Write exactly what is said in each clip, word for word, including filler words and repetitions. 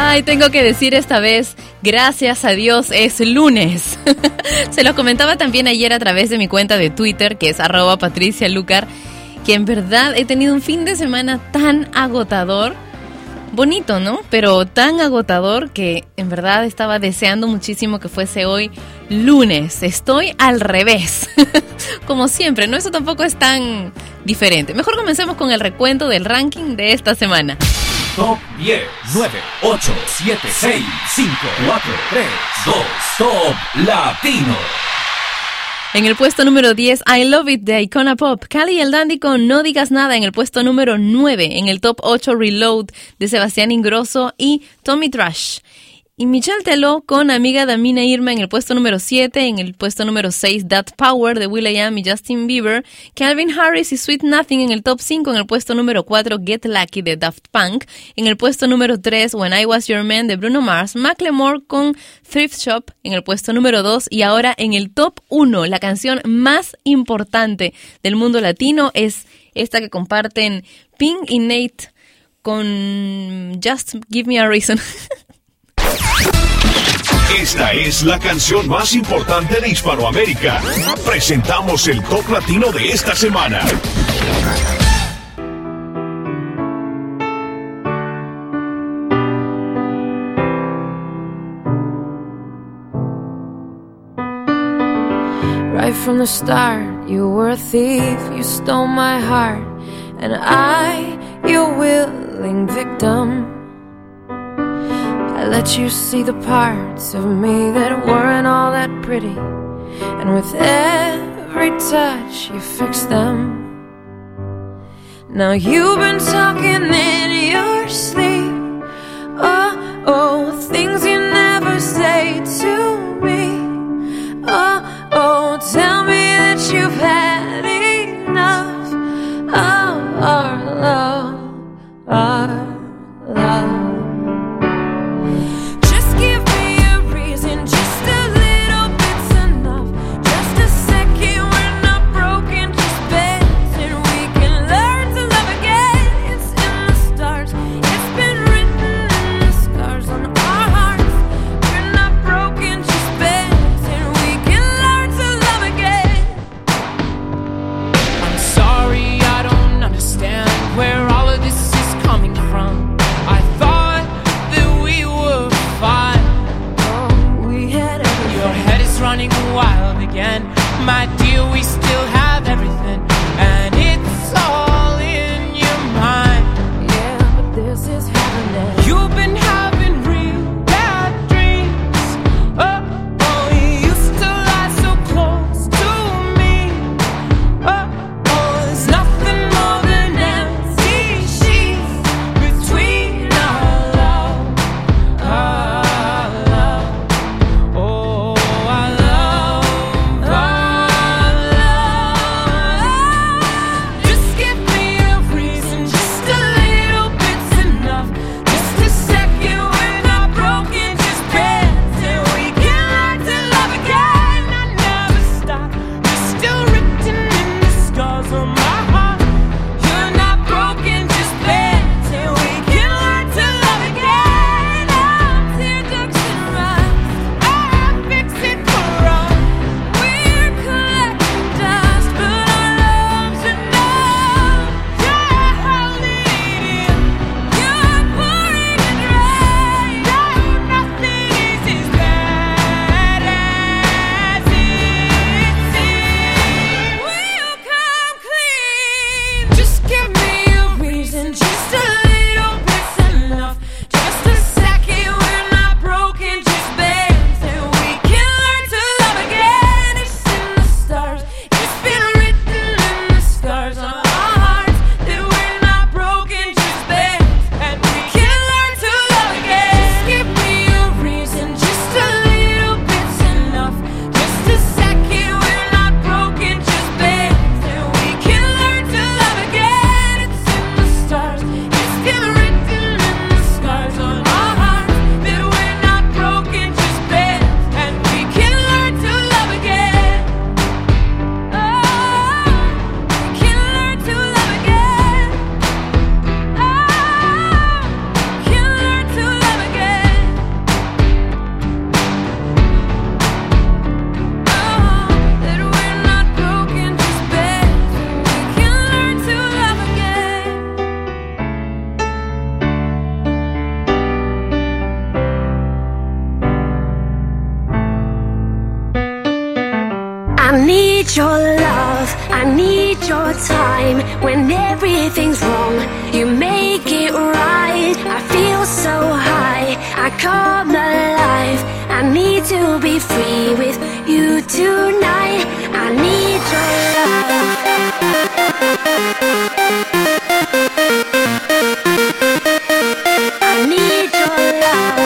Ay, tengo que decir esta vez, gracias a Dios es lunes. Se los comentaba también ayer a través de mi cuenta de Twitter, que es arroba Patricia Lucar, que en verdad he tenido un fin de semana tan agotador, bonito, ¿no? Pero tan agotador que en verdad estaba deseando muchísimo que fuese hoy lunes. Estoy al revés, como siempre, ¿no? Eso tampoco es tan diferente. Mejor comencemos con el recuento del ranking de esta semana. Top diez, nueve, ocho, siete, seis, cinco, cuatro, tres, dos, Top Latino. En el puesto número diez, I Love It de Icona Pop. Cali y El Dandee con No Digas Nada en el puesto número nueve. En el Top ocho, Reload de Sebastián Ingrosso y Tommy Trash. Y Michelle Teló con Amiga Damina Irma en el puesto número siete. En el puesto número seis, That Power de will punto i punto am y Justin Bieber. Calvin Harris y Sweet Nothing en el top cinco. En el puesto número cuatro, Get Lucky de Daft Punk. En el puesto número tres, When I Was Your Man de Bruno Mars. Macklemore con Thrift Shop en el puesto número dos. Y ahora en el top uno, la canción más importante del mundo latino es esta que comparten Pink y Nate con Just Give Me a Reason. Esta es la canción más importante de Hispanoamérica. Presentamos el Top Latino de esta semana. Right from the start, you were a thief, you stole my heart, and I, your willing victim. I let you see the parts of me that weren't all that pretty, and with every touch you fixed them. Now you've been talking in your sleep, oh, oh, things you never say to me, oh, oh, tell me that you've had enough of our love, our love. at your time. When everything's wrong, you make it right. I feel so high, I come alive. I need to be free with you tonight. I need your love. I need your love.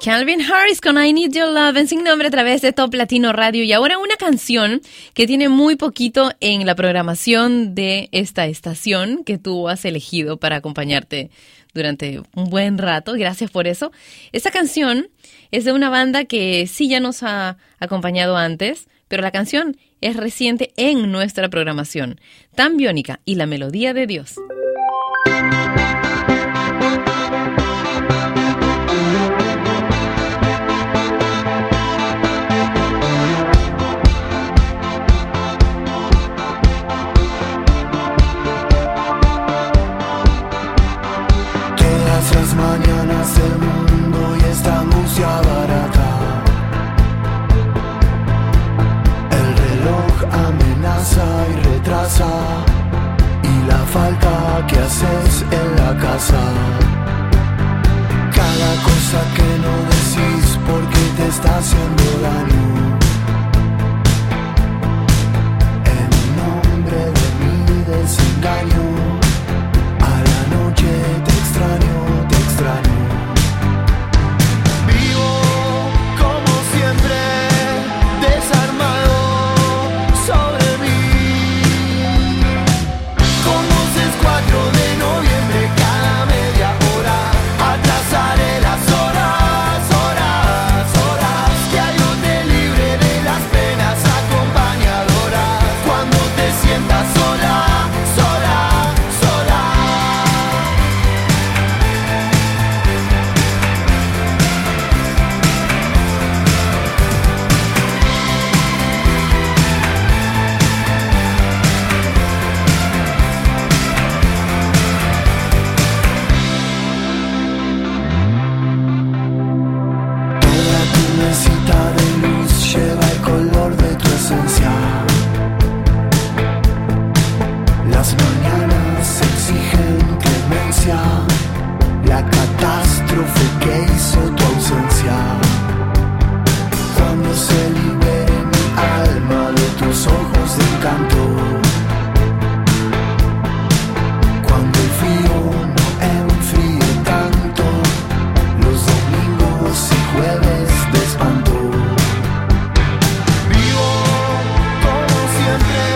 Calvin Harris con I Need Your Love en Sin Nombre a través de Top Latino Radio. Y ahora una canción que tiene muy poquito en la programación de esta estación que tú has elegido para acompañarte durante un buen rato. Gracias por eso. Esta canción es de una banda que sí ya nos ha acompañado antes, pero la canción es reciente en nuestra programación. Tan biónica y la melodía de Dios. Mañanas del mundo y esta música barata. El reloj amenaza y retrasa, y la falta que haces en la casa. Cada cosa que no decís porque te está haciendo daño. En nombre de mi desengaño, a la noche te extraño. Vivo como siempre, desarmado. las mañanas exigen clemencia, la catástrofe que hizo tu ausencia. Cuando se libere mi alma de tus ojos de encanto, cuando el frío no enfríe tanto, los domingos y jueves de espanto. Vivo como siempre.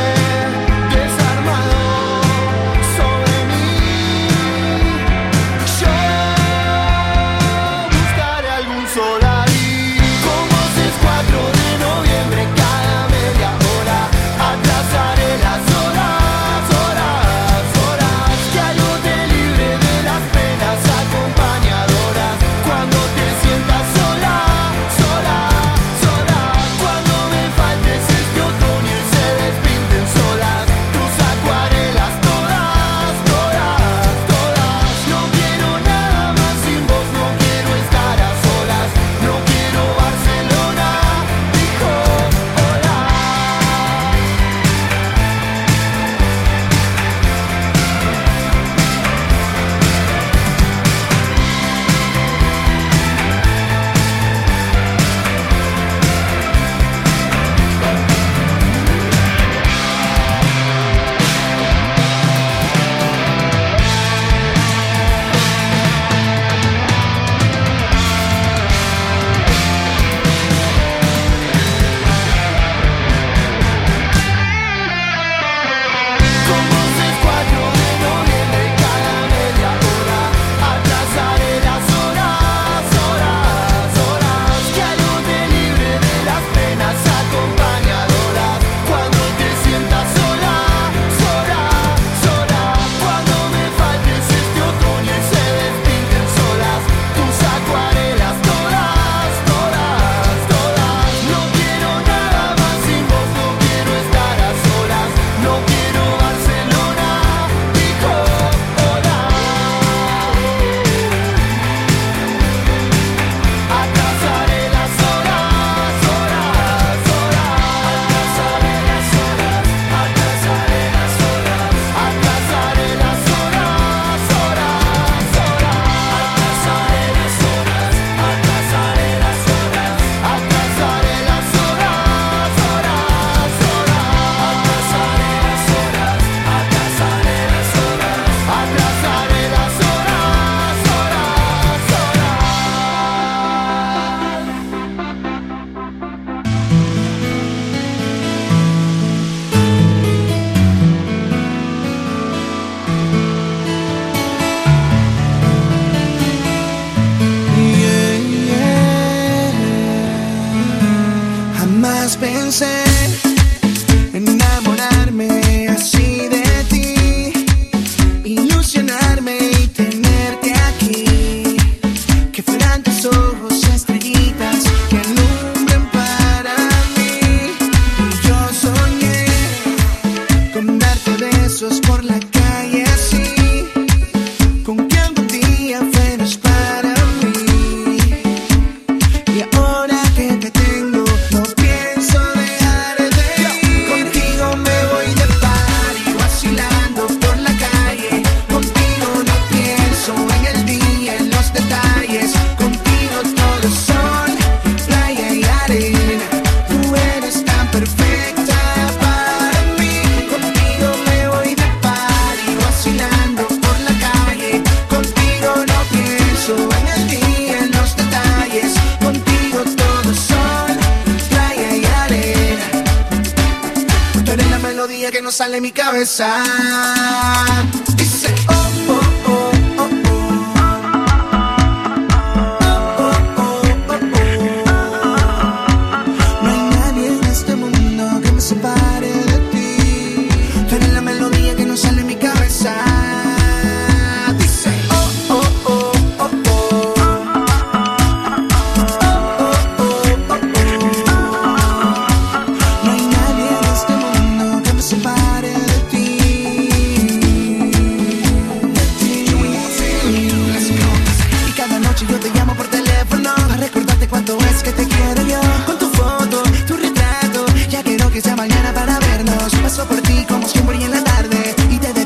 Mañana para vernos, paso por ti como siempre y en la tarde y te dejo.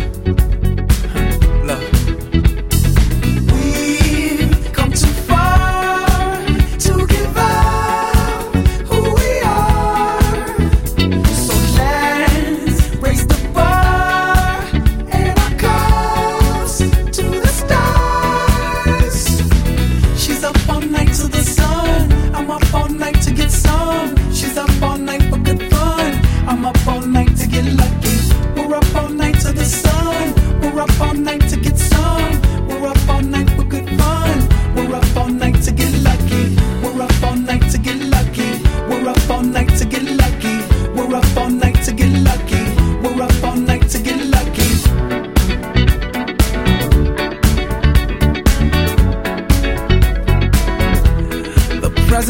Huh. Love. We've come too far to give up who we are. So let's raise the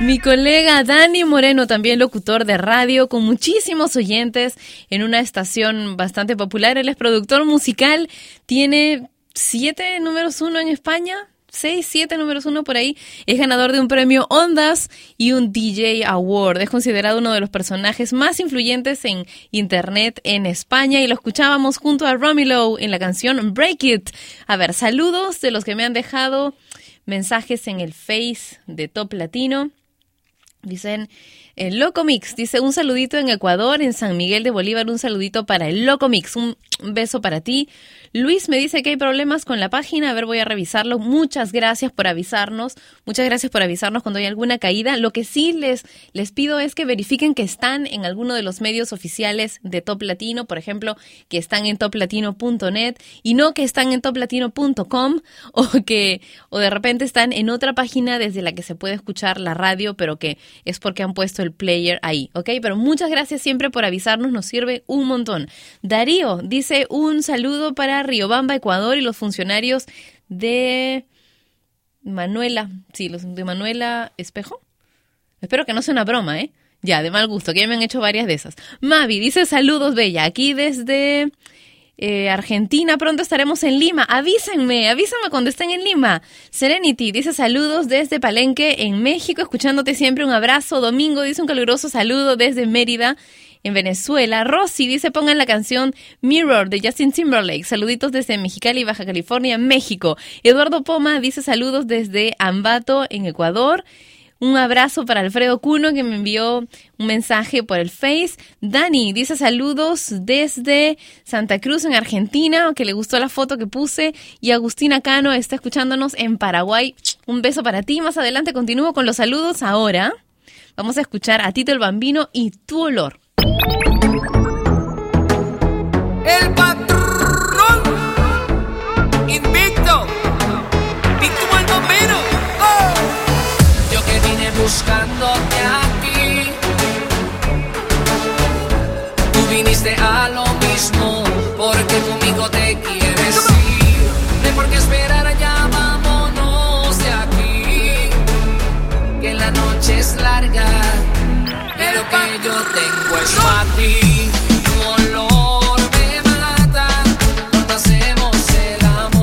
Mi colega Dani Moreno, también locutor de radio, con muchísimos oyentes en una estación bastante popular. Él es productor musical, tiene siete números uno en España, seis, siete números uno por ahí. Es ganador de un premio Ondas y un D J Award. Es considerado uno de los personajes más influyentes en internet en España y lo escuchábamos junto a Romilo en la canción Break It. A ver, saludos de los que me han dejado mensajes en el Face de Top Latino. Dicen, el Loco Mix, dice, un saludito en Ecuador, en San Miguel de Bolívar, un saludito para el Loco Mix, un beso para ti. Luis me dice que hay problemas con la página, a ver, voy a revisarlo. Muchas gracias por avisarnos, muchas gracias por avisarnos cuando hay alguna caída. Lo que sí les, les pido es que verifiquen que están en alguno de los medios oficiales de Top Latino, por ejemplo, que están en top latino punto net y no que están en top latino punto com o que o de repente están en otra página desde la que se puede escuchar la radio, pero que es porque han puesto el player ahí, ¿ok? Pero muchas gracias siempre por avisarnos, nos sirve un montón. Darío dice, un saludo para Riobamba, Ecuador y los funcionarios de Manuela, sí, los de Manuela Espejo. Espero que no sea una broma, ¿eh? Ya, de mal gusto, que ya me han hecho varias de esas. Mavi dice, saludos, bella, aquí desde... Eh, Argentina, pronto estaremos en Lima. Avísenme, avísame cuando estén en Lima. Serenity dice, saludos desde Palenque, en México, escuchándote siempre, un abrazo. Domingo dice, un caluroso saludo desde Mérida, en Venezuela. Rosy dice, pongan la canción Mirror de Justin Timberlake. Saluditos desde Mexicali, Baja California, México. Eduardo Poma dice, saludos desde Ambato, en Ecuador. Un abrazo para Alfredo Cuno, que me envió un mensaje por el Face. Dani dice, saludos desde Santa Cruz, en Argentina, que le gustó la foto que puse. Y Agustina Cano está escuchándonos en Paraguay. Un beso para ti. Más adelante continúo con los saludos. Ahora vamos a escuchar a Tito el Bambino y Tu Olor. El patrón invicto. Víctor el Bombero. Buscándote a ti, tú viniste a lo mismo, porque conmigo te quieres ir. No hay por qué esperar, allá vámonos de aquí, que la noche es larga, y lo que yo tengo es para ti. Tu olor me mata, cuando hacemos el amor, tu olor.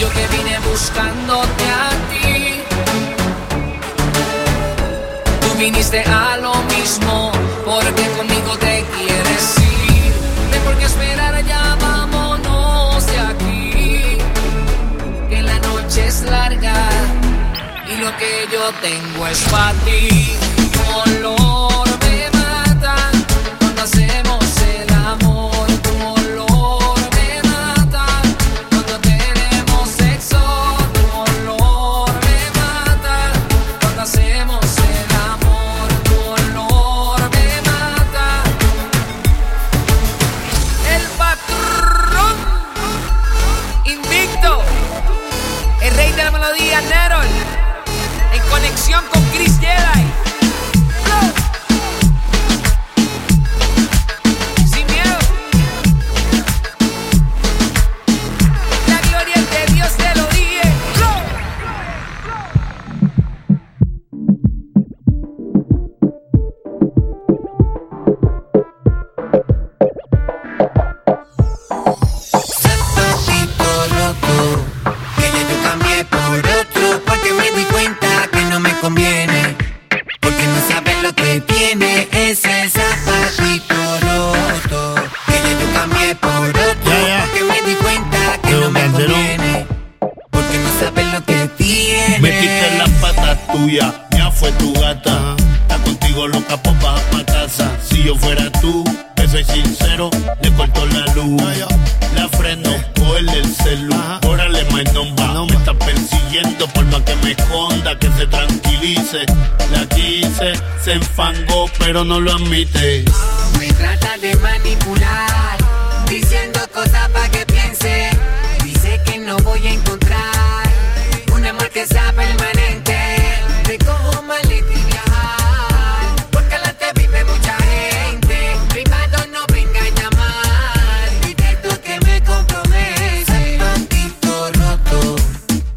Yo que vine buscándote a ti, tú viniste a lo mismo, porque conmigo te quieres ir. No hay por qué esperar, allá vámonos de aquí, que la noche es larga y lo que yo tengo es para ti. Tu olor me mata cuando hacemos el amor. Melodía Nerol en conexión con Chris Jedi. ¡Blow! quité las patas tuyas, ya fue tu gata. Está contigo loca, pues baja pa' casa. Si yo fuera tú, que soy sincero, le corto la luz. La freno por el celu. Órale, my number. Me está persiguiendo por más que me esconda, que se tranquilice. La quise, se enfangó, pero no lo admite. Me trata de manipular, diciendo cosas pa' que piense. Dice que no voy a encontrar un amor que sea permanente. Recojo maleta y viajar, porque la te vive mucha gente. Privado no venga a llamar, dile tú que me compromete. Tantito roto,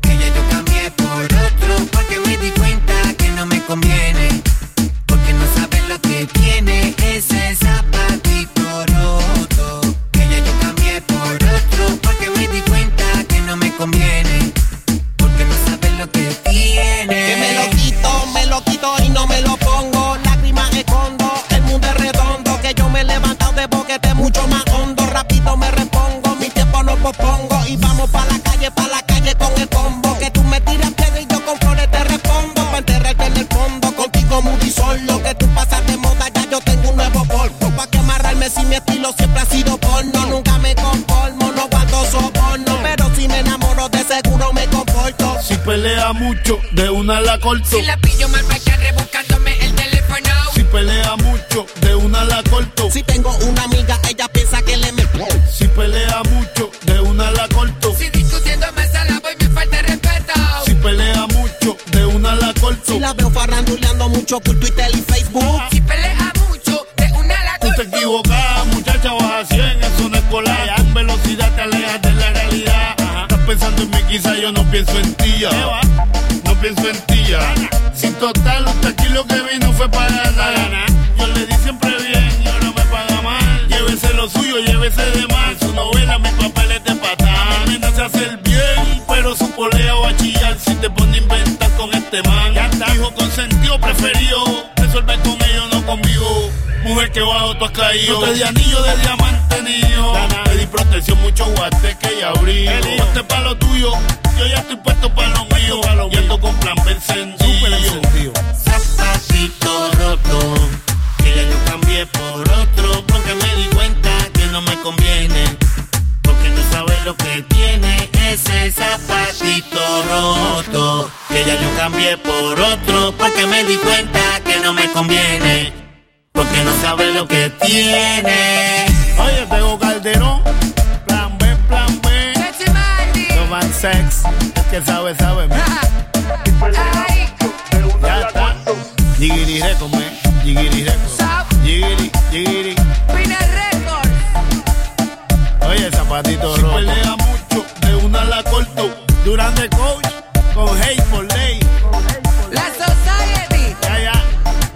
que ya yo cambié por otro, porque me di cuenta que no me conviene, porque no sabes lo que tiene ese zapatito roto. Conviene, porque no sabes lo que tiene. Que me lo quito, me lo quito y no me lo pongo. Lágrimas escondo, el mundo es redondo. Que yo me he levantado de boquete mucho más hondo. Rápido me repongo, mi tiempo no pospongo. Y vamos pa' la calle, pa' la calle con el combo. Que tú me tiras piedra y yo con flores te respondo. Pa' enterrarte en el fondo, contigo muy solo. Que tú pasas de moda, ya yo tengo un nuevo polvo. Pa' que amarrarme si mi estilo siempre ha sido porno. Nunca me conformo, no guardo soborno. Pero si me enamoro de seguro me comporto. Si pelea mucho, de una la corto. Si la pillo mal para que rebuscándome el teléfono. Si pelea mucho, de una la corto. Si tengo una amiga, ella piensa que le me... Si pelea mucho, de una la corto. Si discutiendo me la voy, me falta respeto. Si pelea mucho, de una la corto. Si la veo farranduleando mucho por Twitter y Facebook. Si pelea mucho, de una la corto. Tú te equivocas, muchacha, baja cien, es una escolar. Con velocidad te alejas de la realidad. Pensando en mí, quizá yo no pienso en ti, no pienso en ti. Sin total, hasta aquí lo que vino fue para ganar. Yo le di siempre bien y ahora me paga mal. Llévese lo suyo, llévese de mal. Su novela, mis papeles de patán. Amenaza a hacer bien, pero su polea va a chillar si te pone a inventar con este man. Hijo consentido, preferido, resuelve con ellos, no conmigo. Mujer que bajo tú has caído. No te di anillo de diamante, niño. Te di protección, mucho guateque y abrigo. Ponte pa' lo tuyo, yo ya estoy puesto pa' lo mío. Y ando con plan B encendido. Zapacito roto, que ya yo cambié por otro, porque me di cuenta que no me conviene, porque no sabes lo que tiene ese zapacito roto, que ya yo cambié por otro, porque me di cuenta que no me conviene, porque no sabe lo que tiene. Oye, Tego Calderón, plan B, plan B. No man sex, es que sabe, sabe. Ay. Ya está. Jigiri Records, man. Jigiri Records. Jigiri, Jigiri. Pina Records. Oye, zapatito si rojo. Si pelea mucho, de una la corto. Durante coach, con hate for ley. La Society. Ya, ya.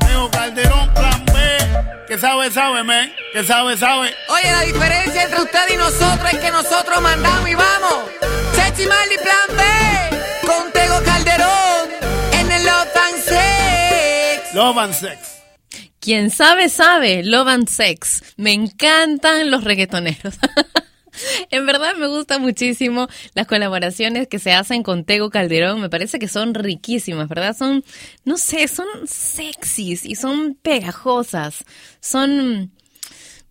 Tego Calderón, plan B. Que sabe, sabe, man. Que sabe, sabe. Oye, la diferencia entre usted y nosotros es que nosotros mandamos y vamos. Chechi Marley, plan B. Con Tego Calderón. En el Love and Sex. Love and Sex. Quien sabe, sabe. Love and Sex. Me encantan los reggaetoneros. En verdad me gusta muchísimo las colaboraciones que se hacen con Tego Calderón, me parece que son riquísimas, ¿verdad? Son, no sé, son sexys y son pegajosas, son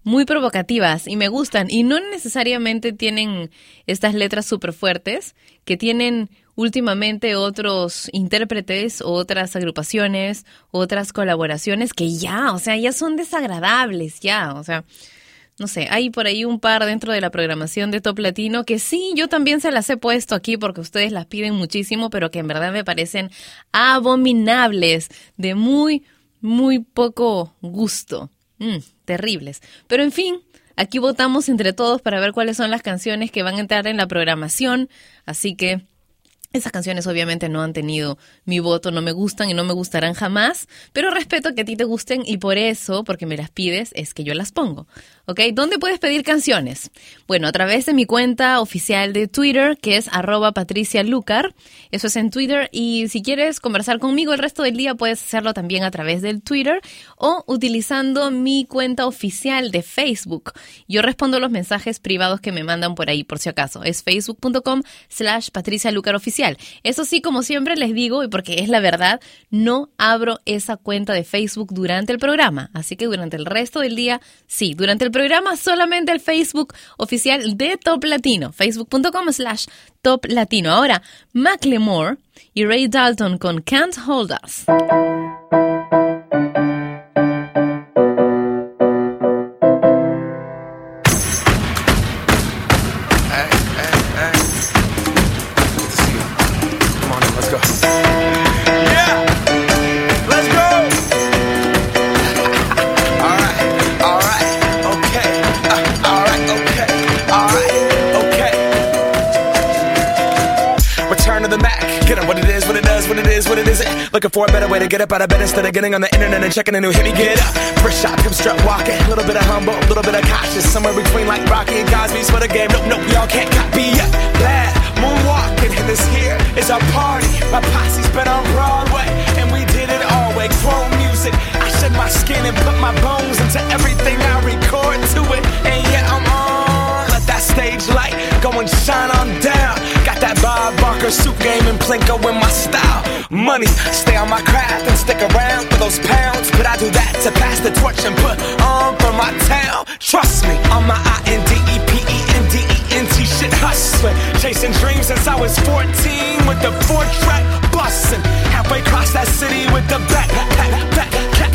muy provocativas y me gustan. Y no necesariamente tienen estas letras súper fuertes que tienen últimamente otros intérpretes, otras agrupaciones, otras colaboraciones que ya, o sea, ya son desagradables, ya, o sea... No sé, hay por ahí un par dentro de la programación de Top Latino que sí, yo también se las he puesto aquí porque ustedes las piden muchísimo, pero que en verdad me parecen abominables, de muy, muy poco gusto. Mm, terribles. Pero en fin, aquí votamos entre todos para ver cuáles son las canciones que van a entrar en la programación, así que... Esas canciones obviamente no han tenido mi voto, no me gustan y no me gustarán jamás, pero respeto que a ti te gusten y por eso, porque me las pides, es que yo las pongo, ¿ok? ¿Dónde puedes pedir canciones? Bueno, a través de mi cuenta oficial de Twitter, que es arroba Patricia Lucar. Eso es en Twitter. Y si quieres conversar conmigo el resto del día, puedes hacerlo también a través del Twitter o utilizando mi cuenta oficial de Facebook. Yo respondo los mensajes privados que me mandan por ahí, por si acaso. Es facebook.com slash Patricia Lucar Oficial. Eso sí, como siempre les digo, y porque es la verdad, no abro esa cuenta de Facebook durante el programa. Así que durante el resto del día, sí, durante el programa solamente el Facebook oficial de Top Latino, facebook.com slash Top Latino. Ahora, Macklemore y Ray Dalton con Can't Hold Us. Looking for a better way to get up out of bed instead of getting on the internet and checking a new hit. Me get up, first shot, come strut walking. A little bit of humble, a little bit of cautious. Somewhere between like Rocky and Cosby's for the game. Nope, nope, y'all can't copy yet. Glad, moonwalking. And this here is our party. My posse's been on Broadway, and we did it all way. Chrome music, I shed my skin and put my bones into everything I record to it. And yeah, I'm on. Let that stage light go and shine on down. Got that Bob Barker suit game and Plinko in my style. Money, stay on my craft and stick around for those pounds. But I do that to pass the torch and put on for my town. Trust me, on my I N D E P E N D E N T shit hustling. Chasing dreams since I was fourteen with the four-track bustin'. Halfway across that city with the back, back, back, back,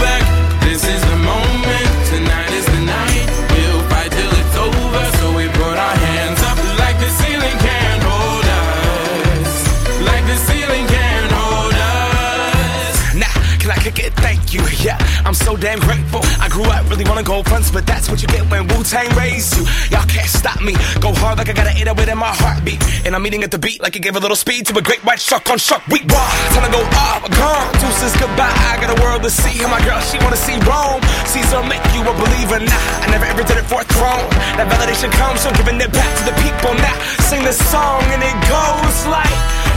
back, this is the moment. Tonight is the night, we'll fight till it's over. So we put our hands up like the ceiling can't hold us. Like the ceiling can't hold us. Nah, can I kick it? Thank you, yeah. I'm so damn grateful. I grew up really wanna go fronts, but that's what you get when Wu-Tang raised you. Y'all can't stop me. Go hard like I got an eight oh eight in my heartbeat, and I'm eating at the beat like it gave a little speed to a great white shark on shark week. Raw, time to go off, gone. Deuces goodbye. I got a world to see. And my girl, she wanna see Rome. Caesar make you a believer. Nah, I never ever did it for a throne. That validation comes from giving it back to the people. Now sing this song and it goes like.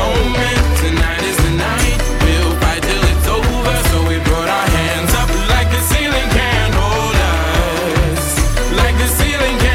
moment. Tonight is the night, we'll fight till it's over. So we brought our hands up like the ceiling can't hold us. Like the ceiling can't.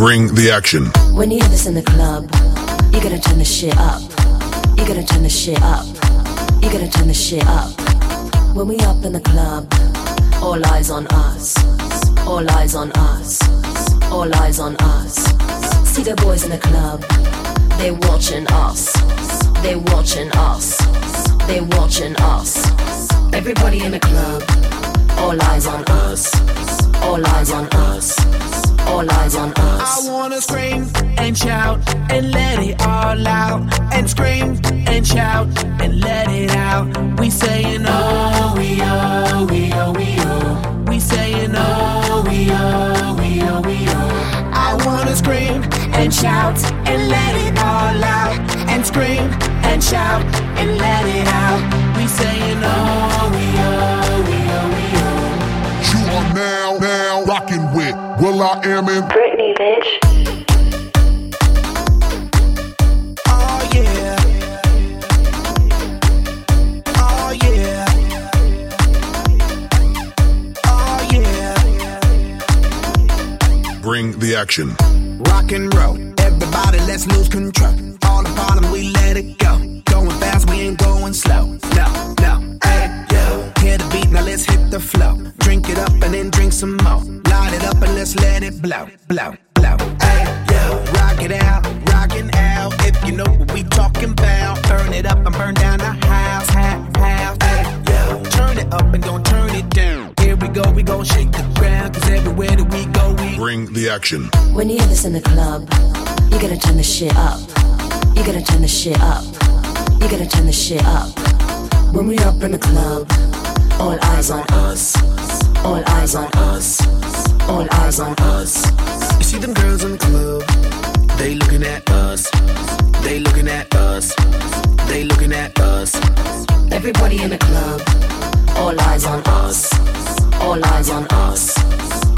Bring the action. When you have this in the club, you're gonna turn the shit up. You're gonna turn the shit up. You're gonna turn the shit up. When we up in the club, all eyes on us. All eyes on us. All eyes on us. See the boys in the club. They watching us. They watching us. They watching us. Everybody in the club. All eyes on us. All eyes on us. All eyes on us. I wanna scream and shout and let it all out. And scream and shout and let it out. We saying oh, we oh, we oh, we oh. We saying oh, we oh, we oh, we oh. I wanna scream and shout and let it all out. And scream and shout and let it out. We saying oh, we oh, we oh, we oh. You are now, now rocking with will.i.am and Britney, bitch. Bring the action. Rock and roll. Everybody, let's lose control. All the bottom, we let it go. Going fast, we ain't going slow. No, no, hey, yo. Hear the beat, now let's hit the flow. Drink it up and then drink some more. Light it up and let's let it blow, blow, blow. Hey, yo. Rock it out, rockin' out. If you know what we talking about. Burn it up and burn down the house, house, house. Hey, yo. Turn it up and don't turn it down. Here we go, we gon' shake the ground. Cause everywhere that we go, we bring the action. When you hear this in the club, you're gonna turn the shit up. You're gonna turn the shit up. You're gonna turn the shit up. When we up in the club, all eyes on us. All eyes on us. All eyes on us. You see them girls in the club, they looking at us. They looking at us. They looking at us. Everybody in the club, all eyes on us. All eyes on us.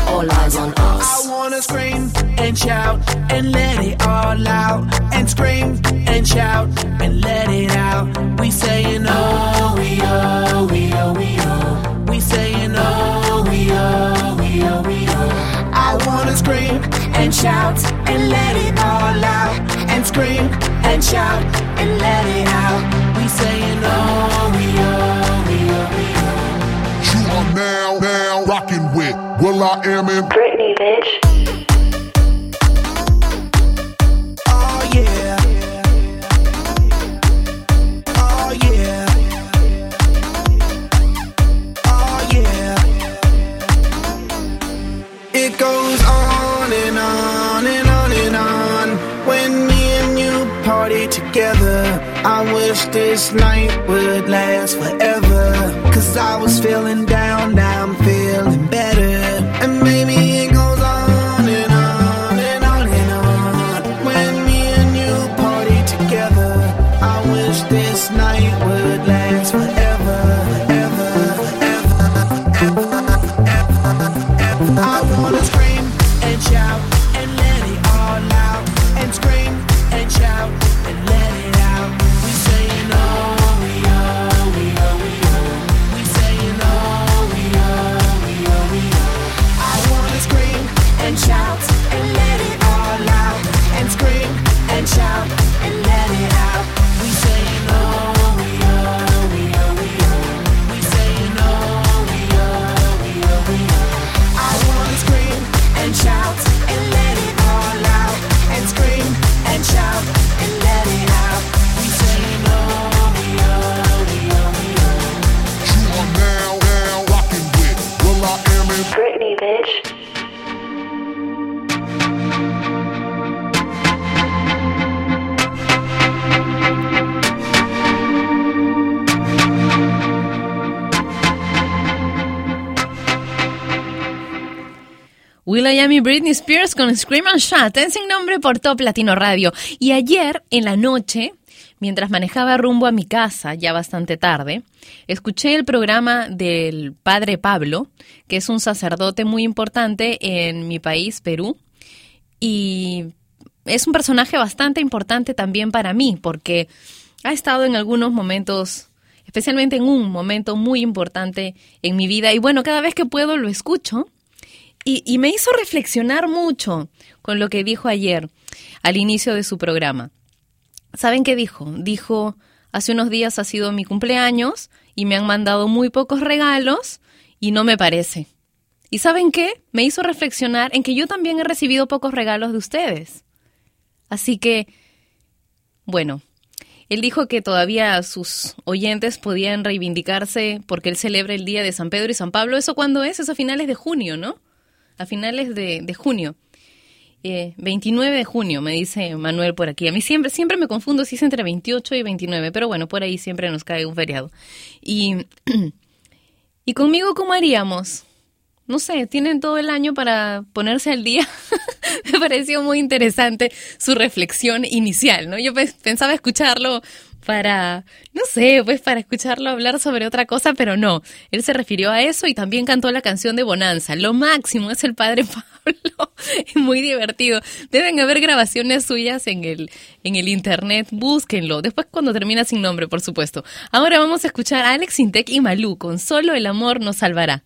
All eyes on us. I wanna scream and shout and let it all out. And scream and shout and let it out. We saying oh, we oh, we oh, we oh. We saying oh, we oh, we oh, we oh. I wanna scream and shout and let it all out. And scream and shout and let it out. We saying oh, we oh, we oh, we oh. You are now, now rocking with will.i.am and Britney, bitch. I wish this night would last forever. Cause I was feeling down, now I'm feeling better. And maybe it goes on and on and on and on. When me and you party together, I wish this night would last forever, forever, forever, ever, ever, ever. I wanna scream and shout and let it all out. And scream and shout and let it out. will.i.am y Britney Spears con Scream and Shout en Sin Nombre por Top Latino Radio. Y ayer en la noche, mientras manejaba rumbo a mi casa, ya bastante tarde, escuché el programa del Padre Pablo, que es un sacerdote muy importante en mi país, Perú, y es un personaje bastante importante también para mí, porque ha estado en algunos momentos, especialmente en un momento muy importante en mi vida, y bueno, cada vez que puedo lo escucho. Y, y me hizo reflexionar mucho con lo que dijo ayer al inicio de su programa. ¿Saben qué dijo? Dijo, hace unos días ha sido mi cumpleaños y me han mandado muy pocos regalos y no me parece. ¿Y saben qué? Me hizo reflexionar en que yo también he recibido pocos regalos de ustedes. Así que, bueno, él dijo que todavía sus oyentes podían reivindicarse porque él celebra el Día de San Pedro y San Pablo. ¿Eso cuándo es? Es a finales de junio, ¿no? A finales de, de junio, eh, veintinueve de junio, me dice Manuel por aquí. A mí siempre siempre me confundo si es entre veintiocho y veintinueve, pero bueno, por ahí siempre nos cae un feriado. Y, y conmigo, ¿cómo haríamos? No sé, tienen todo el año para ponerse al día. Me pareció muy interesante su reflexión inicial, ¿no? Yo pensaba escucharlo para, no sé, pues para escucharlo hablar sobre otra cosa, pero no. Él se refirió a eso y también cantó la canción de Bonanza. Lo máximo es el Padre Pablo. Es muy divertido. Deben haber grabaciones suyas en el, en el internet. Búsquenlo. Después cuando termina Sin Nombre, por supuesto. Ahora vamos a escuchar a Alex Sintek y Malú con Solo el amor nos salvará.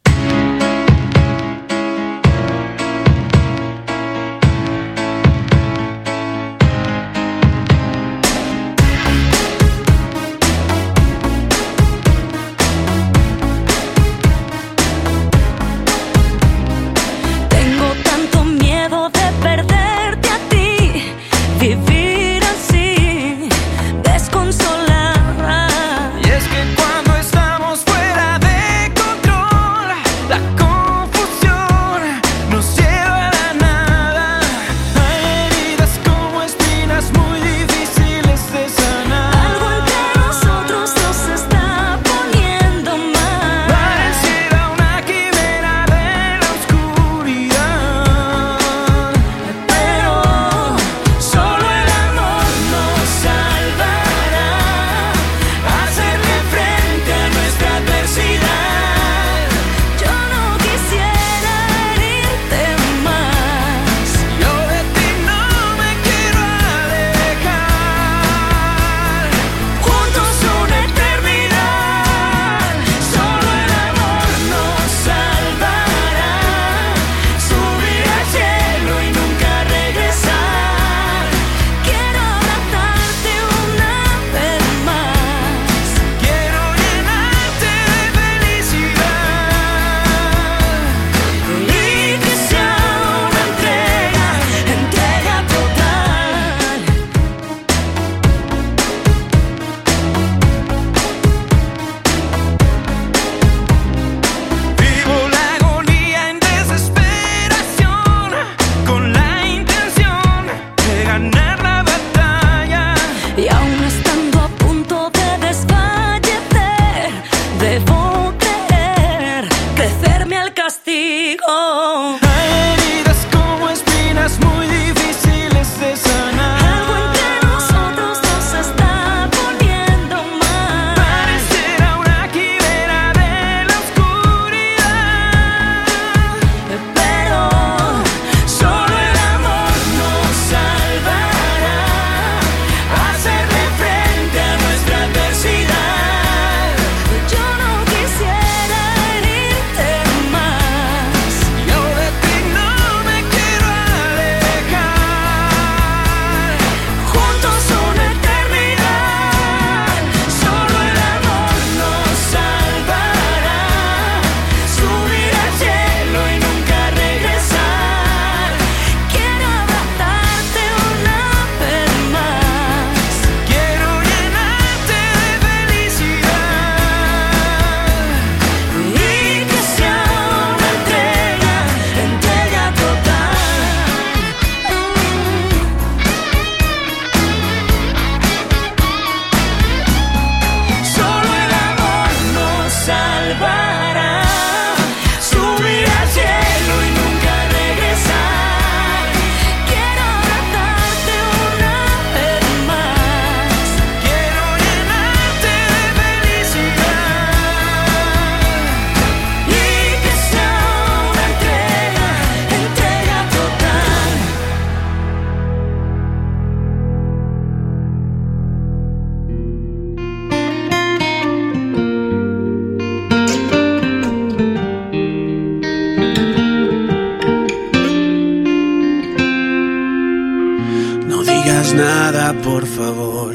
Para, por favor,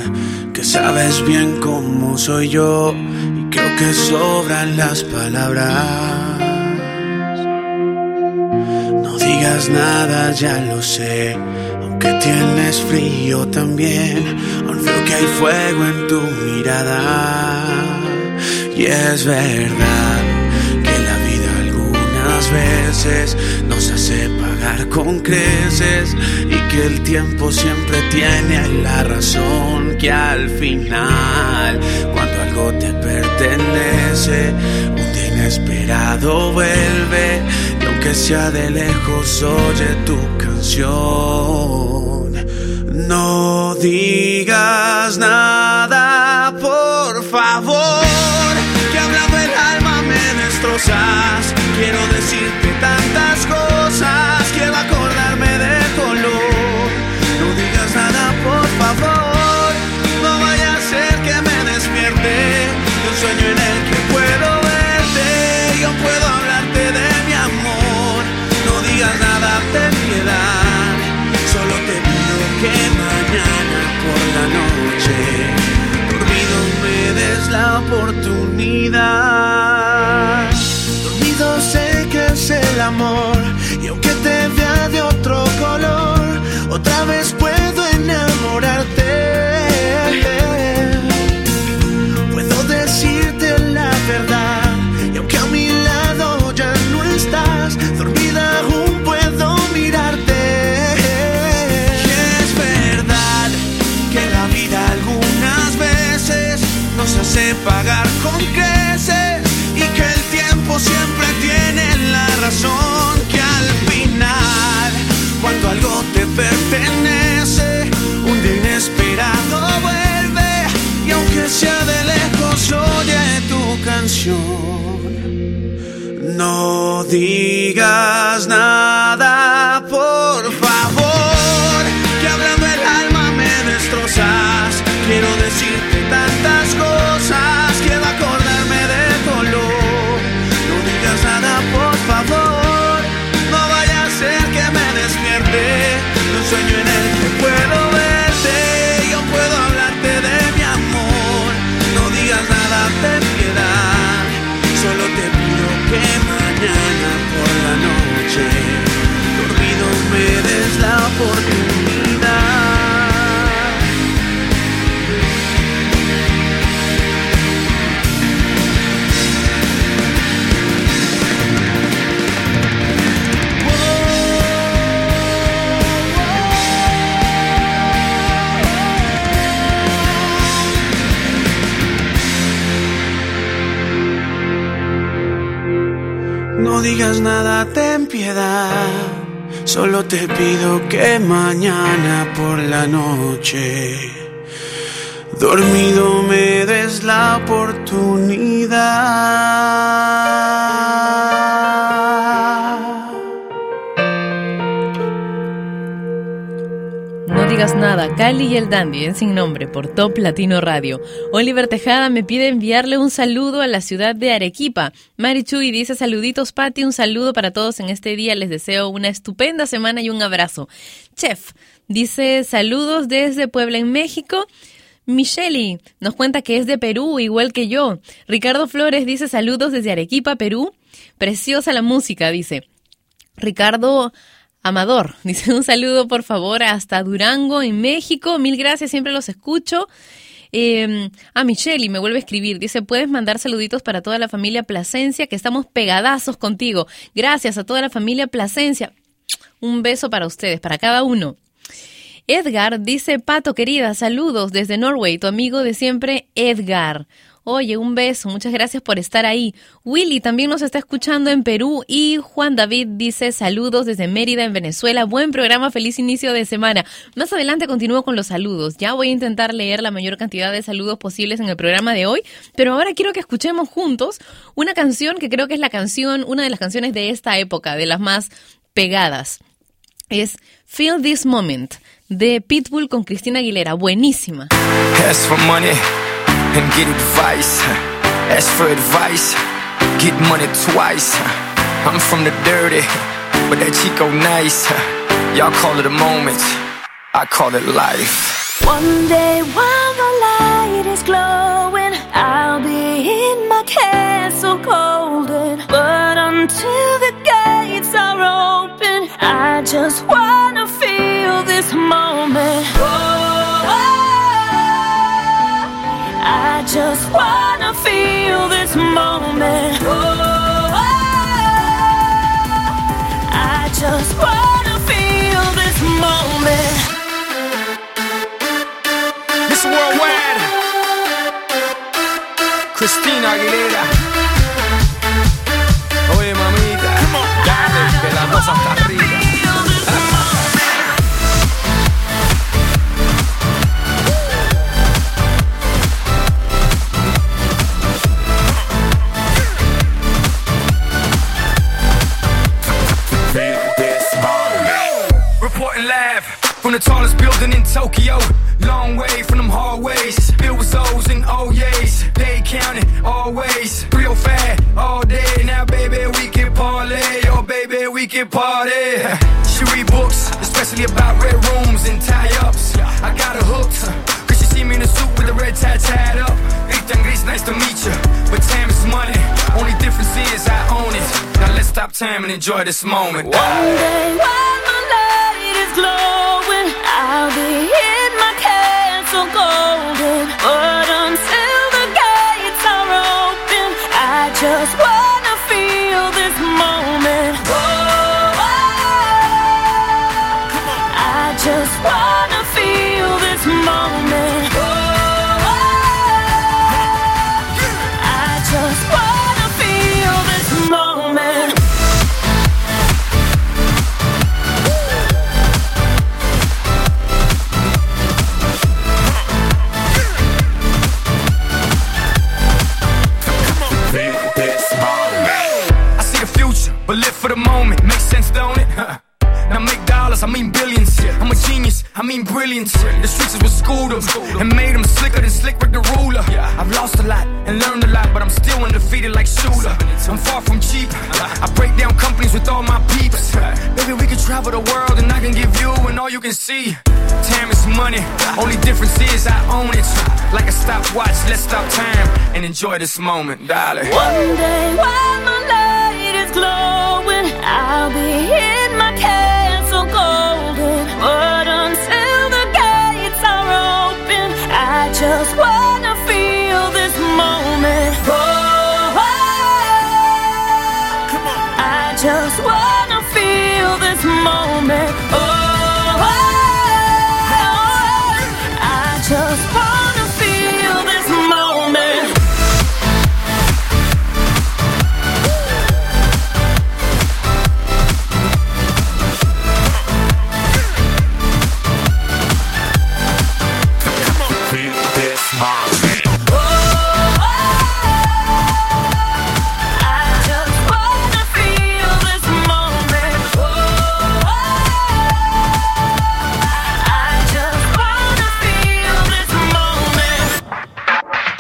que sabes bien cómo soy yo y creo que sobran las palabras. No digas nada, ya lo sé, aunque tienes frío también, aún veo que hay fuego en tu mirada. Y es verdad que la vida algunas veces nos hace pagar con creces y que el tiempo siempre tiene la razón, que al final, cuando algo te pertenece, un día inesperado vuelve y aunque sea de lejos oye tu canción. No digas nada, por favor, que hablando el alma me destrozas. Quiero decirte tantas cosas, quiero acordarme de color. No digas nada, por favor, no vaya a ser que me despierte de un sueño en el que puedo verte. Yo puedo hablarte de mi amor. No digas nada, ten piedad. Solo te pido que mañana por la noche dormido me des la oportunidad. Sé que es el amor y aunque te vea de otro color, otra vez puedo enamorarte. Puedo decirte la verdad y aunque a mi lado ya no estás, dormida aún puedo mirarte. Y es verdad que la vida algunas veces nos hace pagar con creces y que el tiempo siempre tiene la razón, que al final, cuando algo te pertenece, un día inesperado vuelve y aunque sea de lejos oye tu canción. No digas nada, por favor, que hablando el alma me destrozas. Quiero decirte tantas cosas, quiero acordarme de color. Por favor, no vaya a ser que me despierte de un sueño en el que puedo verte. Yo puedo hablarte de mi amor. No digas nada, ten piedad. Solo te pido que mañana por la noche dormido me des la oportunidad. No digas nada, ten piedad. Solo te pido que mañana por la noche dormido me des la oportunidad. No digas nada, Cali y El Dandee en Sin Nombre por Top Latino Radio. Oliver Tejada me pide enviarle un saludo a la ciudad de Arequipa. Marichuy dice: saluditos Pati, un saludo para todos en este día, les deseo una estupenda semana y un abrazo. Chef dice: saludos desde Puebla en México. Michelle nos cuenta que es de Perú, igual que yo. Ricardo Flores dice: saludos desde Arequipa, Perú. Preciosa la música, dice Ricardo Amador. Dice: un saludo por favor hasta Durango en México, mil gracias, siempre los escucho. Eh, a Michelle me vuelve a escribir, dice: puedes mandar saluditos para toda la familia Plasencia, que estamos pegadazos contigo. Gracias a toda la familia Plasencia, un beso para ustedes, para cada uno. Edgar dice: Pato querida, saludos desde Norway, tu amigo de siempre, Edgar. Oye, un beso, muchas gracias por estar ahí. Willy también nos está escuchando en Perú. Y Juan David dice: saludos desde Mérida, en Venezuela. Buen programa, feliz inicio de semana. Más adelante continúo con los saludos. Ya voy a intentar leer la mayor cantidad de saludos posibles en el programa de hoy. Pero ahora quiero que escuchemos juntos una canción que creo que es la canción, una de las canciones de esta época, de las más pegadas. Es Feel This Moment, de Pitbull con Christina Aguilera. Buenísima. Es for money. And get advice, ask for advice, get money twice. I'm from the dirty, but that Chico nice. Y'all call it a moment, I call it life. One day while the light is glowing, I'll be in my castle golden. But until the gates are open, I just wanna feel this moment. Oh, I just wanna feel this moment. Oh, I just wanna feel this moment. Worldwide, Christina Aguilera. Oye, mamita, dale, que la cosa está arriba. Feel this moment. Reporting live from the tallest building in Tokyo. Long way from them hallways. Filled with O's and O's. They counting always. Real fat all day. Now baby we can parlay. Oh baby we can party. She read books, especially about red rooms and tie-ups. I got her hooked, cause she see me in a suit with a red tie tied up. It's nice to meet you, but time is money. Only difference is I own it. Now let's stop time and enjoy this moment. One day while my light is glowing, I'll be here golden, but until the gates are open, I just wanna feel this moment. Oh, oh, I just wanna feel this moment. Oh, oh, I just wanna feel this moment. But live for the moment, makes sense, don't it? Now make dollars, I mean billions. I'm a genius, I mean brilliance. The streets is what schooled them and made them slicker than slick with the ruler. I've lost a lot and learned a lot, but I'm still undefeated like Shula. I'm far from cheap, I break down companies with all my peeps. Baby, we can travel the world and I can give you and all you can see. Time is money, only difference is I own it. Like a stopwatch, let's stop time and enjoy this moment, darling. One day while my light is glowing, I'll be in my castle golden, but until the gates are open, I just wanna feel this moment. Oh, oh, come on. I just wanna feel this moment. Oh, oh, oh, I just wanna.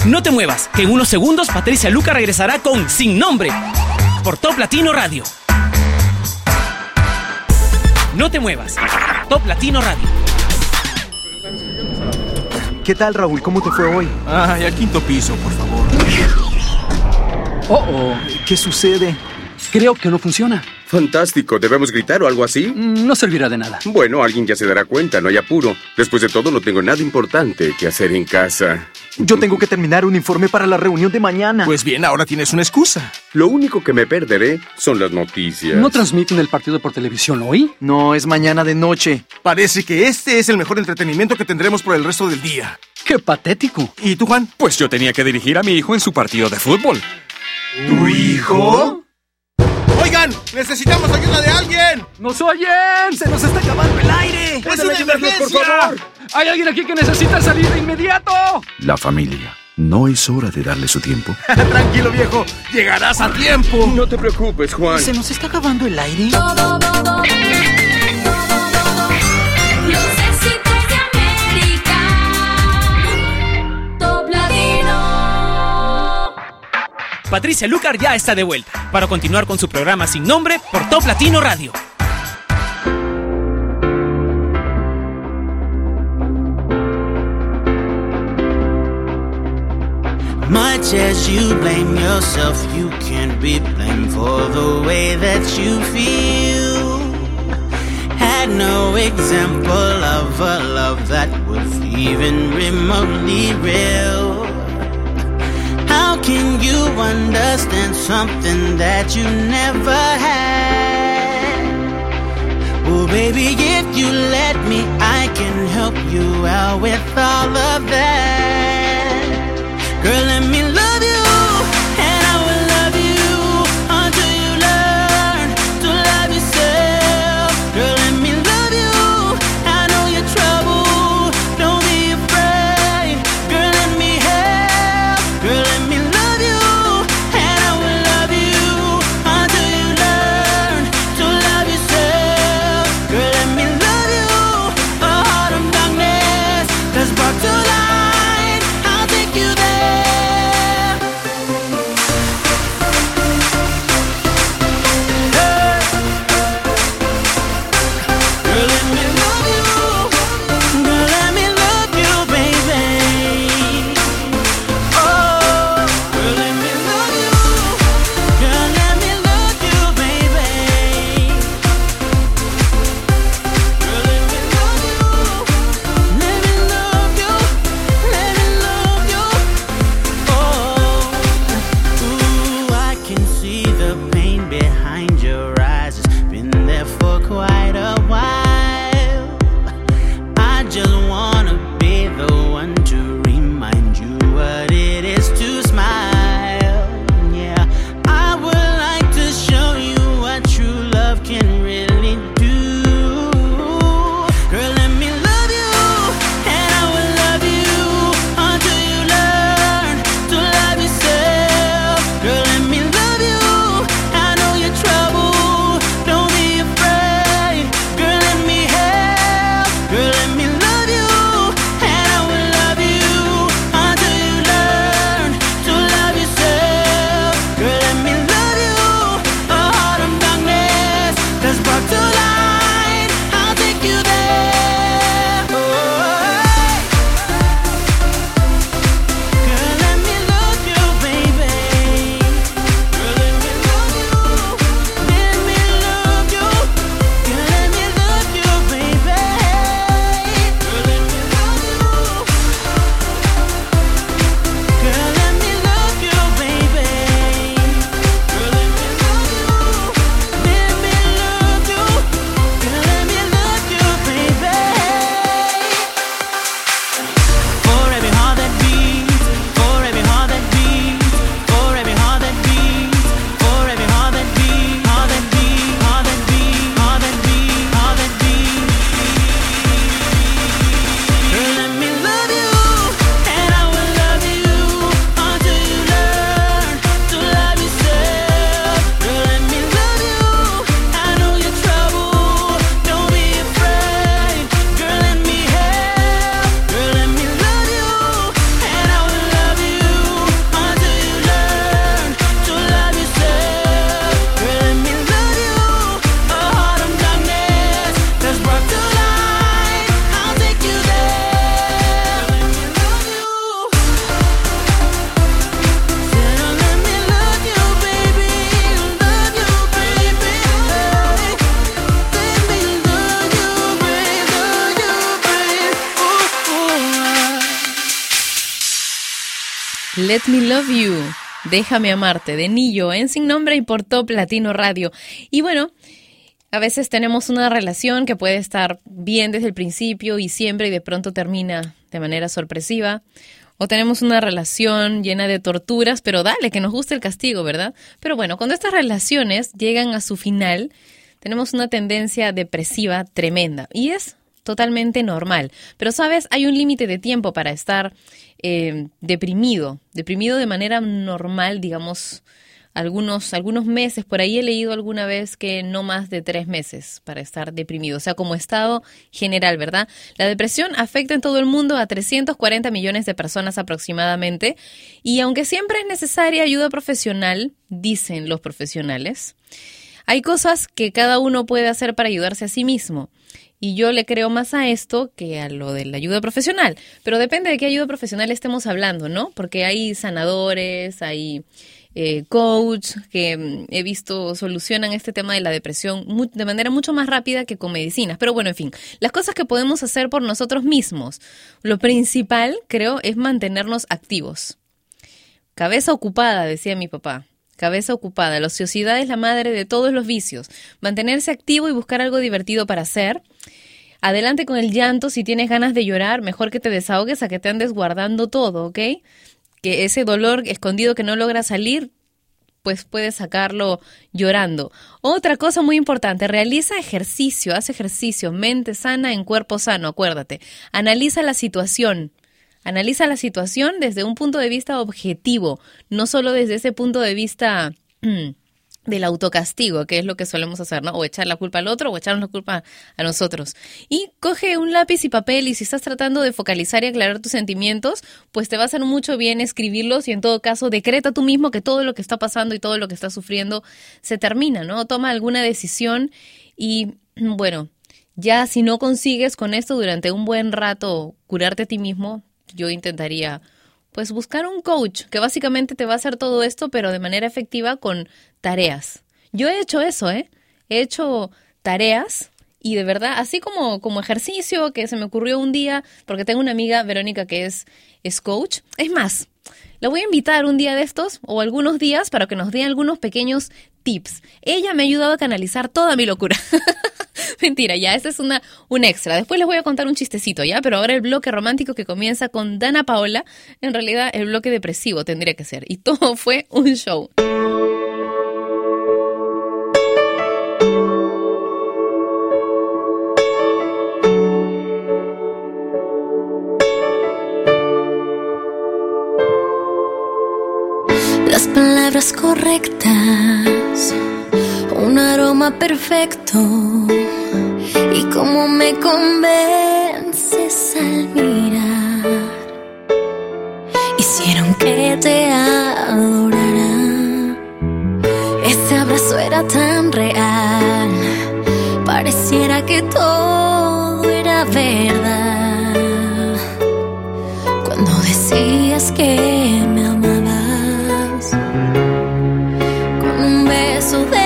No te muevas, que en unos segundos Patricia Lucar regresará con Sin Nombre por Top Latino Radio. No te muevas, Top Latino Radio. ¿Qué tal, Raúl? ¿Cómo te fue hoy? Ay, al quinto piso, por favor. Oh, oh. ¿Qué sucede? Creo que no funciona. Fantástico, ¿debemos gritar o algo así? No servirá de nada. Bueno, alguien ya se dará cuenta, no hay apuro. Después de todo, no tengo nada importante que hacer en casa. Yo tengo que terminar un informe para la reunión de mañana. Pues bien, ahora tienes una excusa. Lo único que me perderé son las noticias. ¿No transmiten el partido por televisión hoy? No, es mañana de noche. Parece que este es el mejor entretenimiento que tendremos por el resto del día. ¡Qué patético! ¿Y tú, Juan? Pues yo tenía que dirigir a mi hijo en su partido de fútbol. ¿Tu hijo? ¡Oigan! ¡Necesitamos ayuda de alguien! ¡Nos oyen! ¡Se nos está acabando el aire! ¡Es una emergencia! ¡Por favor! ¡Hay alguien aquí que necesita salir de inmediato! La familia. ¿No es hora de darle su tiempo? Tranquilo, viejo. Llegarás a tiempo. No te preocupes, Juan. ¿Se nos está acabando el aire? Patricia Lucar ya está de vuelta para continuar con su programa Sin Nombre por Top Latino Radio. Much as you blame yourself, you can't be blamed for the way that you feel. Had no example of a love that was even remotely real. How can you understand something that you never had? Well, baby, if you let me, I can help you out with all of that. Girl, let me love you, and I will love you until you learn to love yourself. Girl, let me love you, I know you're troubled, don't be afraid. Girl, let me help. Girl, let me love you, and I will love you until you learn to love yourself. Girl, let me love you, a heart of darkness that's brought to light. I'll take you there. Let Me Love You, Déjame Amarte, de Niño, en Sin Nombre y por Top Latino Radio. Y bueno, a veces tenemos una relación que puede estar bien desde el principio y siempre y de pronto termina de manera sorpresiva. O tenemos una relación llena de torturas, pero dale, que nos gusta el castigo, ¿verdad? Pero bueno, cuando estas relaciones llegan a su final, tenemos una tendencia depresiva tremenda. Y es totalmente normal. Pero, ¿sabes? Hay un límite de tiempo para estar eh, deprimido. Deprimido de manera normal, digamos, algunos, algunos meses. Por ahí he leído alguna vez que no más de tres meses para estar deprimido. O sea, como estado general, ¿verdad? La depresión afecta en todo el mundo a trescientos cuarenta millones de personas aproximadamente. Y aunque siempre es necesaria ayuda profesional, dicen los profesionales, Hay cosas que cada uno puede hacer para ayudarse a sí mismo. Y yo le creo más a esto que a lo de la ayuda profesional. Pero depende de qué ayuda profesional estemos hablando, ¿no? Porque hay sanadores, hay eh, coach que mm, he visto solucionan este tema de la depresión mu- de manera mucho más rápida que con medicinas. Pero bueno, en fin, las cosas que podemos hacer por nosotros mismos. Lo principal, creo, es mantenernos activos. Cabeza ocupada, decía mi papá. Cabeza ocupada. La ociosidad es la madre de todos los vicios. Mantenerse activo y buscar algo divertido para hacer. Adelante con el llanto. Si tienes ganas de llorar, mejor que te desahogues a que te andes guardando todo, ¿ok? Que ese dolor escondido que no logra salir, pues puedes sacarlo llorando. Otra cosa muy importante, realiza ejercicio, haz ejercicio. Mente sana en cuerpo sano, acuérdate. Analiza la situación. Analiza la situación desde un punto de vista objetivo, no solo desde ese punto de vista del autocastigo, que es lo que solemos hacer, ¿no? O echar la culpa al otro o echarnos la culpa a nosotros. Y coge un lápiz y papel, y si estás tratando de focalizar y aclarar tus sentimientos, pues te va a hacer mucho bien escribirlos, y en todo caso decreta tú mismo que todo lo que está pasando y todo lo que estás sufriendo se termina, ¿no? Toma alguna decisión y, bueno, ya si no consigues con esto durante un buen rato curarte a ti mismo, yo intentaría, pues, buscar un coach que básicamente te va a hacer todo esto, pero de manera efectiva con tareas. Yo he hecho eso, ¿eh? He hecho tareas y de verdad, así como, como ejercicio que se me ocurrió un día, porque tengo una amiga, Verónica, que es, es coach. Es más, la voy a invitar un día de estos o algunos días para que nos dé algunos pequeños tips. Ella me ha ayudado a canalizar toda mi locura. Mentira, ya, esta es una, un extra. Después les voy a contar un chistecito, ¿ya? Pero ahora el bloque romántico que comienza con Dana Paola, en realidad el bloque depresivo tendría que ser. Y todo fue un show. Las palabras correctas, un aroma perfecto, y cómo me convences al mirar, hicieron que te adorara. Ese abrazo era tan real, pareciera que todo era verdad. Cuando decías que me amabas con un beso de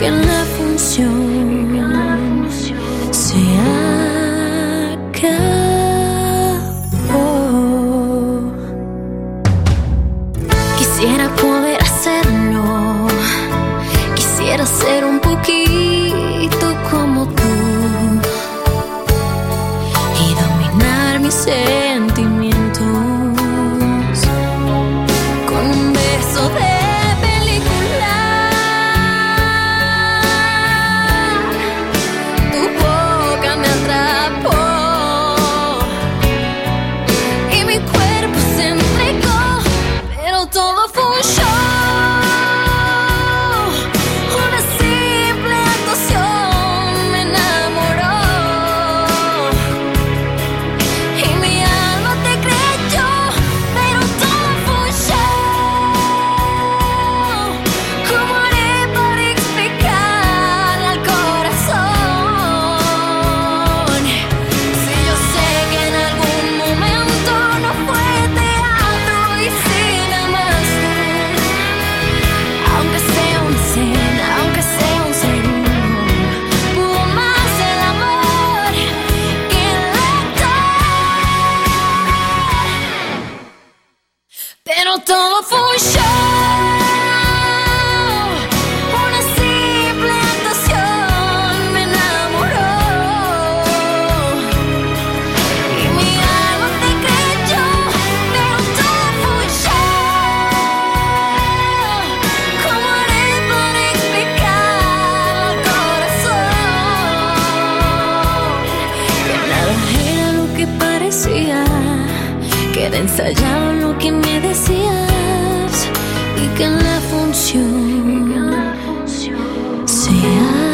que la función se acabó. Quisiera poder hacerlo, quisiera ser un poquito como tú y dominar mi ser. Con un beso de película. ensayaba lo que me decías y que en la función se acabó.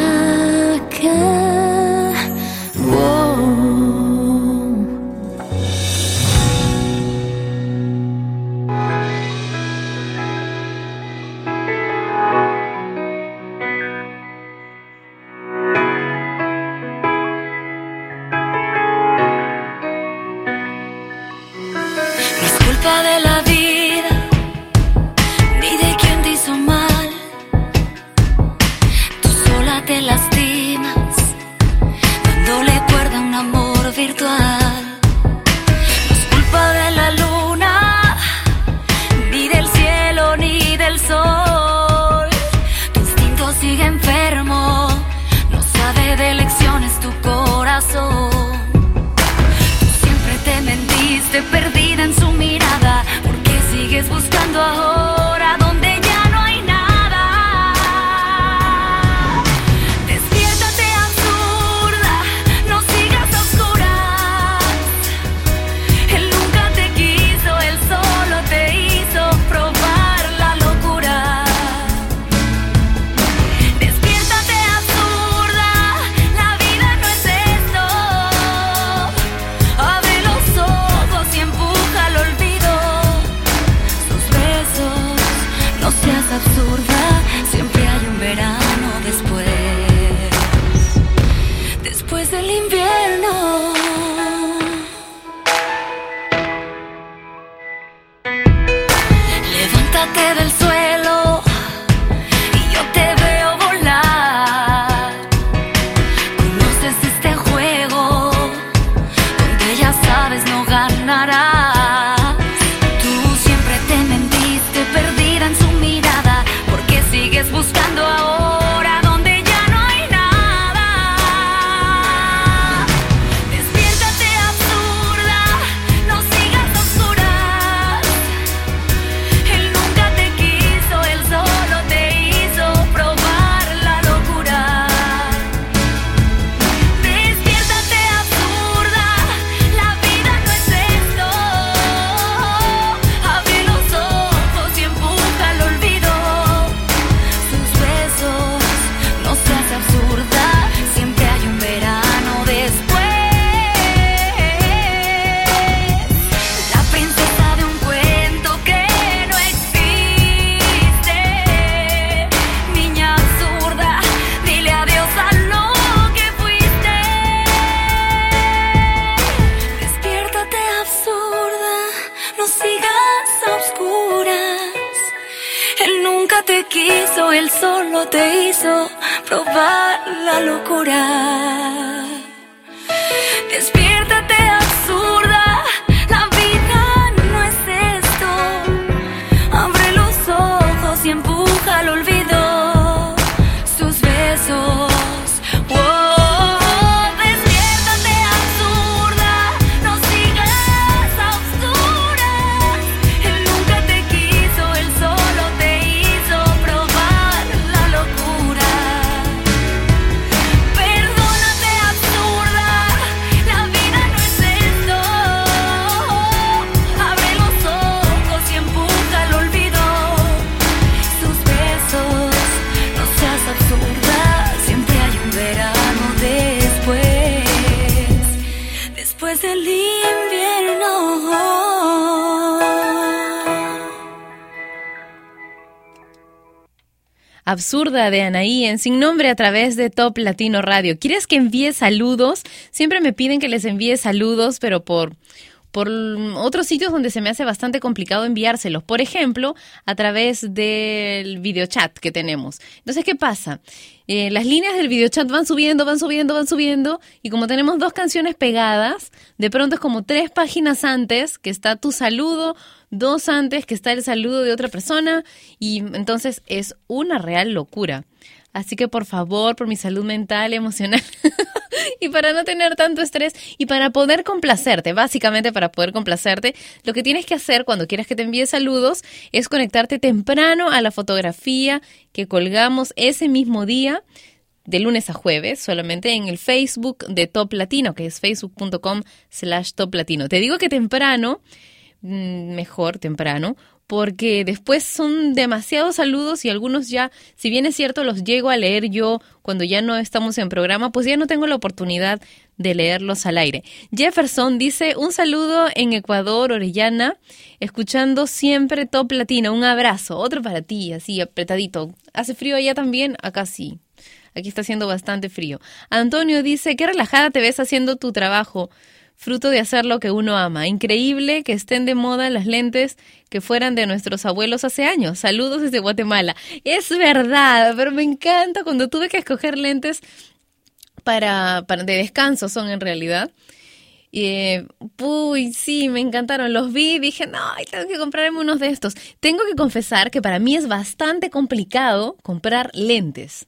Absurda de Anaí en Sin Nombre a través de Top Latino Radio. ¿Quieres que envíe saludos? Siempre me piden que les envíe saludos, pero por, por otros sitios donde se me hace bastante complicado enviárselos. Por ejemplo, a través del videochat que tenemos. Entonces, ¿qué pasa? Eh, las líneas del videochat van subiendo, van subiendo, van subiendo. Y como tenemos dos canciones pegadas, de pronto es como tres páginas antes que está tu saludo, dos antes que está el saludo de otra persona, y entonces es una real locura. Así que por favor, por mi salud mental, emocional y para no tener tanto estrés y para poder complacerte, básicamente para poder complacerte, lo que tienes que hacer cuando quieras que te envíe saludos es conectarte temprano a la fotografía que colgamos ese mismo día, de lunes a jueves, solamente en el Facebook de Top Latino, que es facebook punto com slash Top Latino. Te digo que temprano mejor temprano, porque después son demasiados saludos y algunos ya, si bien es cierto, los llego a leer yo cuando ya no estamos en programa, pues ya no tengo la oportunidad de leerlos al aire. Jefferson dice, un saludo en Ecuador, Orellana, escuchando siempre Top Latino, un abrazo, otro para ti, así apretadito. ¿Hace frío allá también? Acá sí. Aquí está haciendo bastante frío. Antonio dice, qué relajada te ves haciendo tu trabajo, fruto de hacer lo que uno ama. Increíble que estén de moda las lentes que fueran de nuestros abuelos hace años. Saludos desde Guatemala. Es verdad, pero me encanta cuando tuve que escoger lentes para, para de descanso, son en realidad. Eh, uy, sí, me encantaron. Los vi y dije, no, tengo que comprarme unos de estos. Tengo que confesar que para mí es bastante complicado comprar lentes.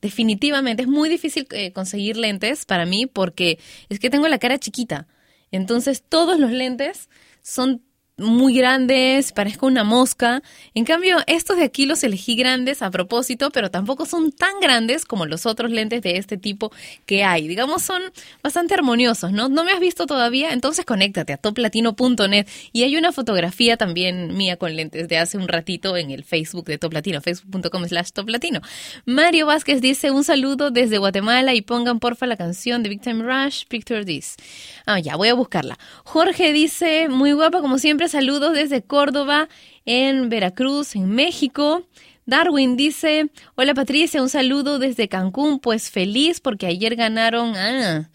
Definitivamente, es muy difícil eh, conseguir lentes para mí porque es que tengo la cara chiquita. Entonces todos los lentes son muy grandes, parezco una mosca. En cambio, estos de aquí los elegí grandes a propósito, pero tampoco son tan grandes como los otros lentes de este tipo que hay. Digamos, son bastante armoniosos, ¿no? ¿No me has visto todavía? Entonces conéctate a top latino punto net. Y hay una fotografía también mía con lentes de hace un ratito en el Facebook de Top Latino, facebook punto com slash top latino. Mario Vázquez dice, un saludo desde Guatemala y pongan porfa la canción de Big Time Rush, Picture This. Ah, ya, voy a buscarla. Jorge dice, muy guapa como siempre. Saludos desde Córdoba, en Veracruz, en México. Darwin dice, hola Patricia, un saludo desde Cancún, pues feliz porque ayer ganaron, ah,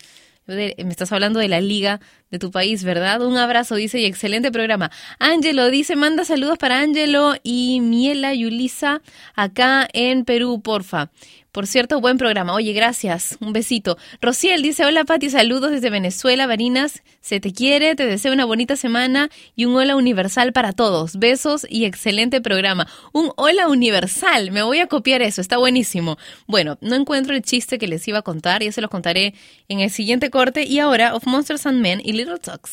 me estás hablando de la liga de tu país, ¿verdad? Un abrazo, dice, y excelente programa. Ángelo dice, manda saludos para Ángelo y Miela Yulisa acá en Perú, porfa. Por cierto, buen programa. Oye, gracias. Un besito. Rociel dice, hola Pati, saludos desde Venezuela, Barinas. Se te quiere, te deseo una bonita semana y un hola universal para todos. Besos y excelente programa. Un hola universal. Me voy a copiar eso. Está buenísimo. Bueno, no encuentro el chiste que les iba a contar. Ya se los contaré en el siguiente corte. Y ahora, Of Monsters and Men y Little Talks.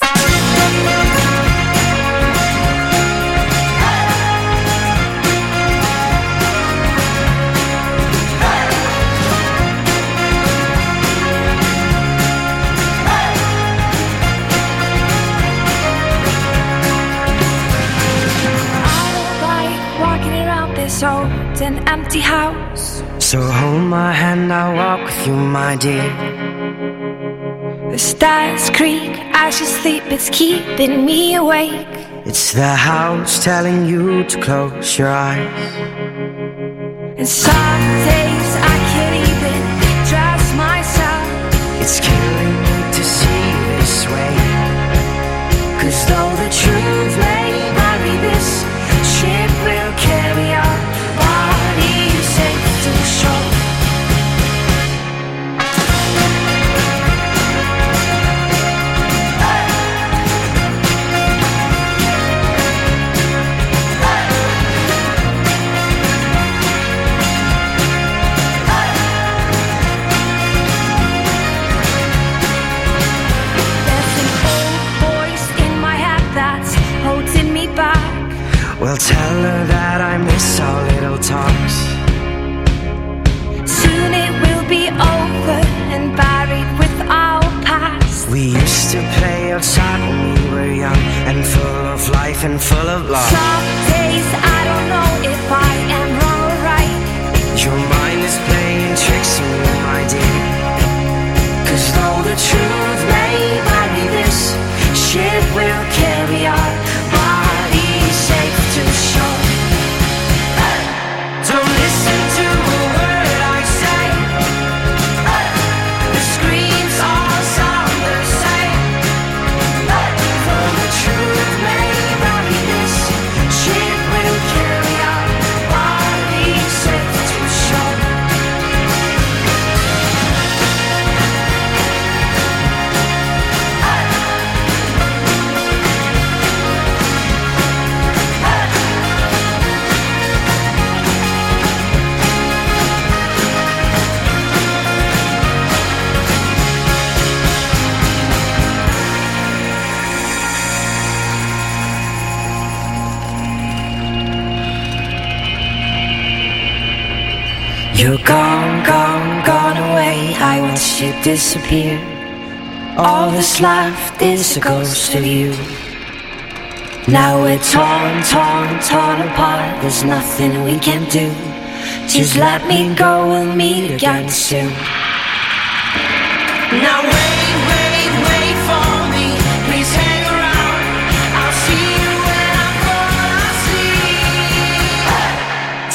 This old and empty house. So hold my hand, I'll walk with you, my dear. The stars creak as you sleep, it's keeping me awake. It's the house telling you to close your eyes. And some days I can't even trust myself. It's killing me to see this way, 'cause though the truth may bury this, ship will carry on. Well, tell her that I miss our little talks. Soon it will be over and buried with our past. We used to play outside when we were young and full of life and full of love. Some days I don't know if I am wrong or right. Your mind is playing tricks on me, my dear, 'cause though the truth may bury this, shit will carry on. You're gone, gone, gone away. I watch you disappear. All that's left is a ghost of you. Now we're torn, torn, torn apart. There's nothing we can do. Just let me go, we'll meet again soon. Now wait, wait, wait for me. Please hang around. I'll see you when I'm gonna see. Hey!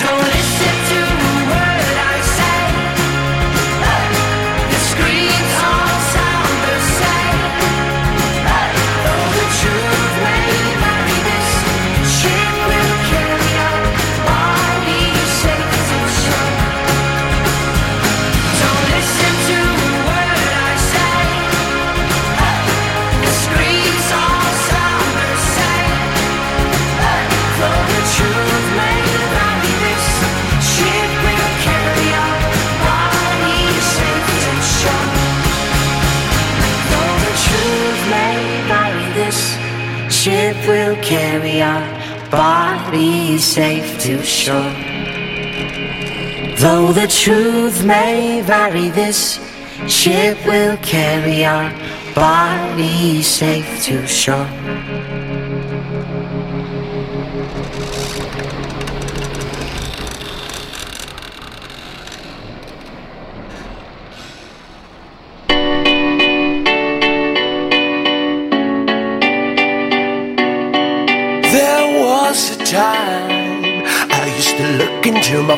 Don't listen to a word I say. Hey! The screams all sound the same. Hey! Though the truth may vary, this shit will carry on while we sing the song. Don't listen to a word I say. Hey! The screams all sound the same. Hey! Though the truth may vary, this shit will carry on while we sing the song. Though the truth may vary, this ship will carry our bodies safe to shore. Though the truth may vary, this ship will carry our bodies safe to shore. There was a time I used to look into my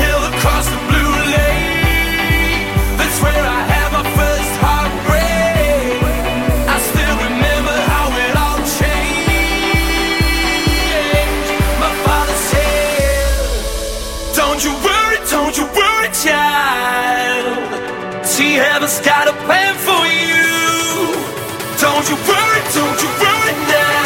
hill across the blue lake, that's where I had my first heartbreak. I still remember how it all changed. My father said, don't you worry, don't you worry, child. See, heaven's got a plan for you. Don't you worry, don't you worry now.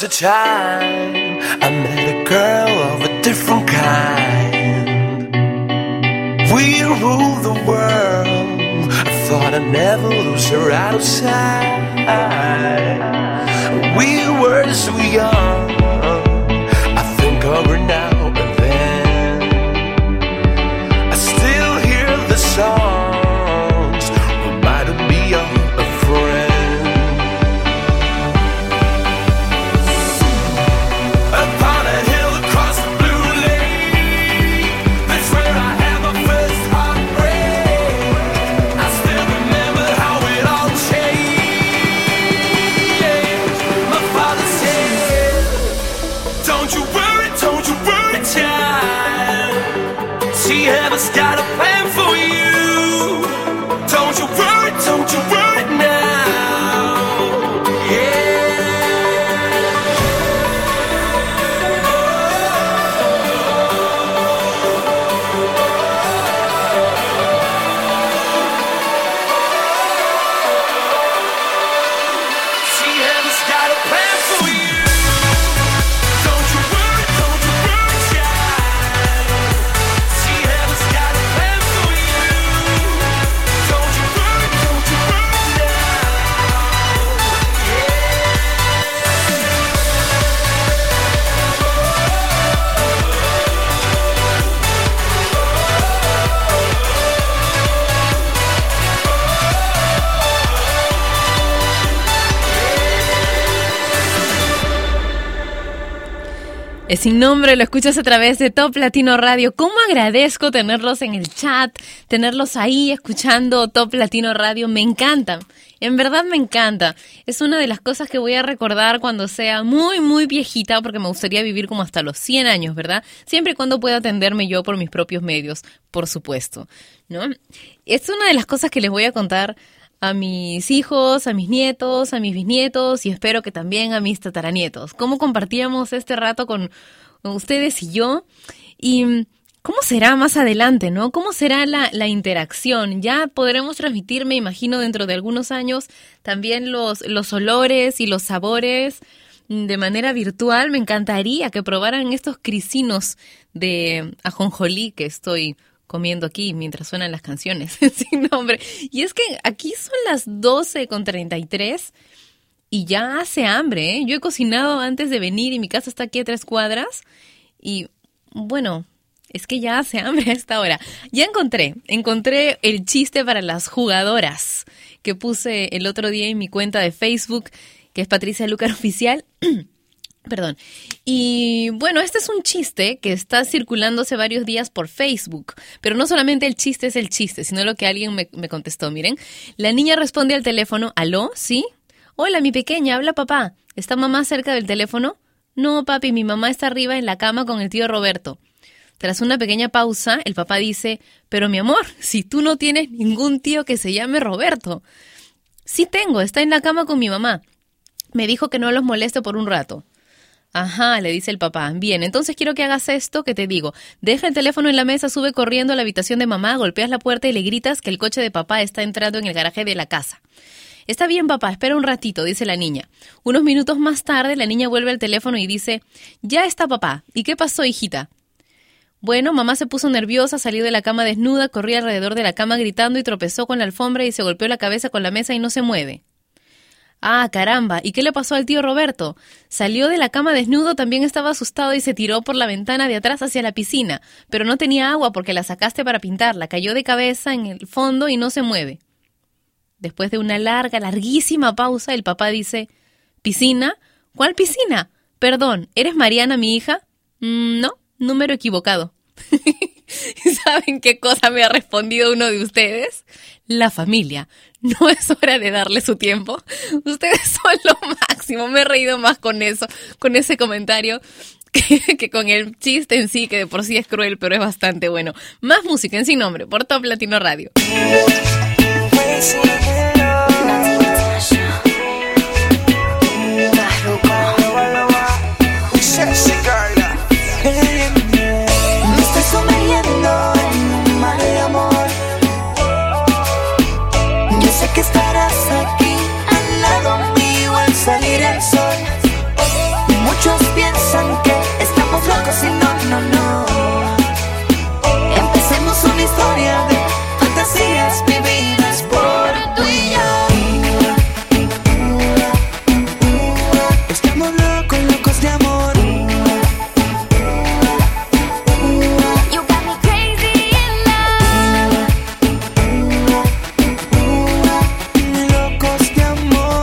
A time I met a girl of a different kind. We ruled the world. I thought I'd never lose her out of sight. We were so young. I think of her now and then. I still hear the songs, reminded me of a friend. Heaven's got a plan for you. Don't you worry, don't you worry now. Yeah. See, heaven's got a plan for you. Don't you worry, don't you worry, child. Heaven's got a plan Es Sin Nombre, lo escuchas a través de Top Latino Radio. ¿Cómo agradezco tenerlos en el chat, tenerlos ahí escuchando Top Latino Radio? Me encanta, en verdad me encanta. Es una de las cosas que voy a recordar cuando sea muy, muy viejita, porque me gustaría vivir como hasta los cien años, ¿verdad? Siempre y cuando pueda atenderme yo por mis propios medios, por supuesto, ¿no? Es una de las cosas que les voy a contar a mis hijos, a mis nietos, a mis bisnietos y espero que también a mis tataranietos. Cómo compartíamos este rato con ustedes y yo y cómo será más adelante, ¿no? Cómo será la, la interacción. Ya podremos transmitir, me imagino, dentro de algunos años también los, los olores y los sabores de manera virtual. Me encantaría que probaran estos crisinos de ajonjolí que estoy comiendo aquí mientras suenan las canciones Sin Nombre. Y es que aquí son las doce con treinta y tres y ya hace hambre, ¿eh? Yo he cocinado antes de venir y mi casa está aquí a tres cuadras y bueno, es que ya hace hambre a esta hora. Ya encontré, encontré el chiste para las jugadoras que puse el otro día en mi cuenta de Facebook, que es Patricia Lucar Oficial. Perdón. Y bueno, este es un chiste que está circulándose varios días por Facebook, pero no solamente el chiste es el chiste, sino lo que alguien me, me contestó. Miren, la niña responde al teléfono, ¿aló? ¿Sí? Hola, mi pequeña, habla papá. ¿Está mamá cerca del teléfono? No, papi, mi mamá está arriba en la cama con el tío Roberto. Tras una pequeña pausa, el papá dice, pero mi amor, si tú no tienes ningún tío que se llame Roberto. Sí tengo, está en la cama con mi mamá. Me dijo que no los moleste por un rato. Ajá, le dice el papá. Bien, entonces quiero que hagas esto que te digo. Deja el teléfono en la mesa, sube corriendo a la habitación de mamá, golpeas la puerta y le gritas que el coche de papá está entrando en el garaje de la casa. Está bien, papá, espera un ratito, dice la niña. Unos minutos más tarde, la niña vuelve al teléfono y dice, ya está, papá. ¿Y qué pasó, hijita? Bueno, mamá se puso nerviosa, salió de la cama desnuda, corría alrededor de la cama gritando y tropezó con la alfombra y se golpeó la cabeza con la mesa y no se mueve. Ah, caramba, ¿y qué le pasó al tío Roberto? Salió de la cama desnudo, también estaba asustado y se tiró por la ventana de atrás hacia la piscina, pero no tenía agua porque la sacaste para pintarla, cayó de cabeza en el fondo y no se mueve. Después de una larga, larguísima pausa, el papá dice, ¿piscina? ¿Cuál piscina? Perdón, ¿eres Mariana, mi hija? Mm, no, número equivocado. ¿Saben qué cosa me ha respondido uno de ustedes? La familia. No es hora de darle su tiempo. Ustedes son lo máximo. Me he reído más con eso, con ese comentario, que, que con el chiste en sí, que de por sí es cruel, pero es bastante bueno. Más música en Sin Nombre por Top Latino Radio. Salir el sol. Muchos piensan que estamos locos y no, no, no. Empecemos una historia de fantasías vividas por tú y yo. Estamos locos, locos de amor. You got me crazy in love. Locos de amor.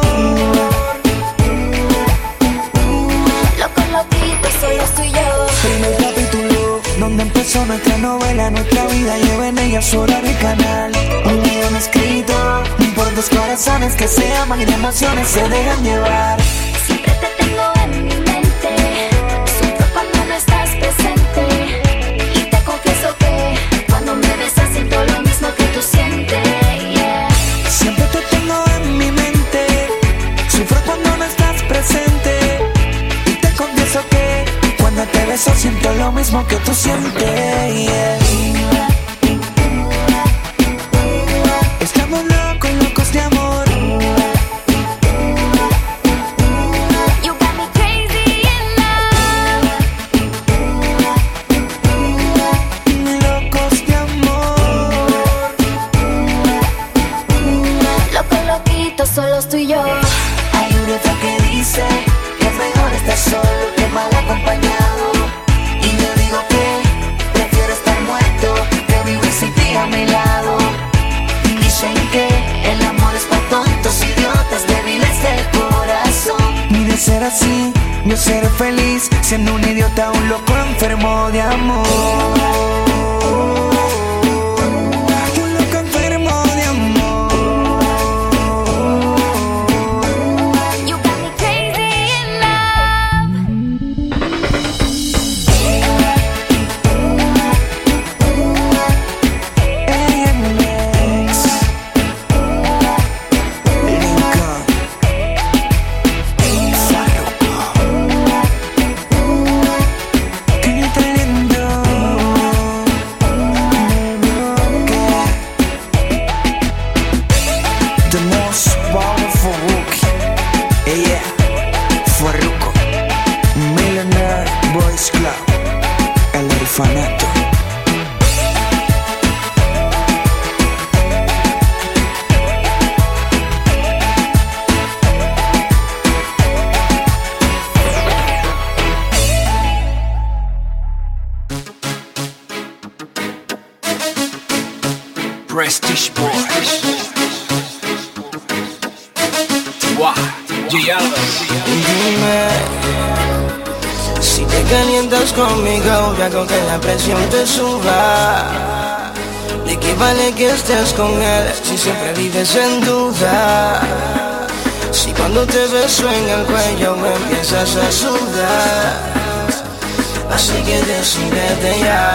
Empezó nuestra novela, nuestra vida lleva en ella su horario y canal. Un guión escrito por dos corazones que se aman y de emociones se dejan llevar. Siempre te tengo en mi mente, sufro cuando no estás presente. Y te confieso que cuando me besas siento lo mismo que tú sientes, yeah. Siempre te tengo en mi mente, sufro cuando no estás presente. Y te confieso que cuando te beso siento lo mismo que tú sientes, yeah. Estamos locos, locos de amor. You got me crazy in love. Locos de amor. Loco, loquito, solo tú y yo. Hay un refrán que dice que es mejor estar solo que mal acompañado. Y yo digo que enfermo de amor. Conmigo, ya con que la presión te suba. ¿De qué vale que estés con él si siempre vives en duda? Si cuando te beso en el cuello me empiezas a sudar. Así que decídete ya.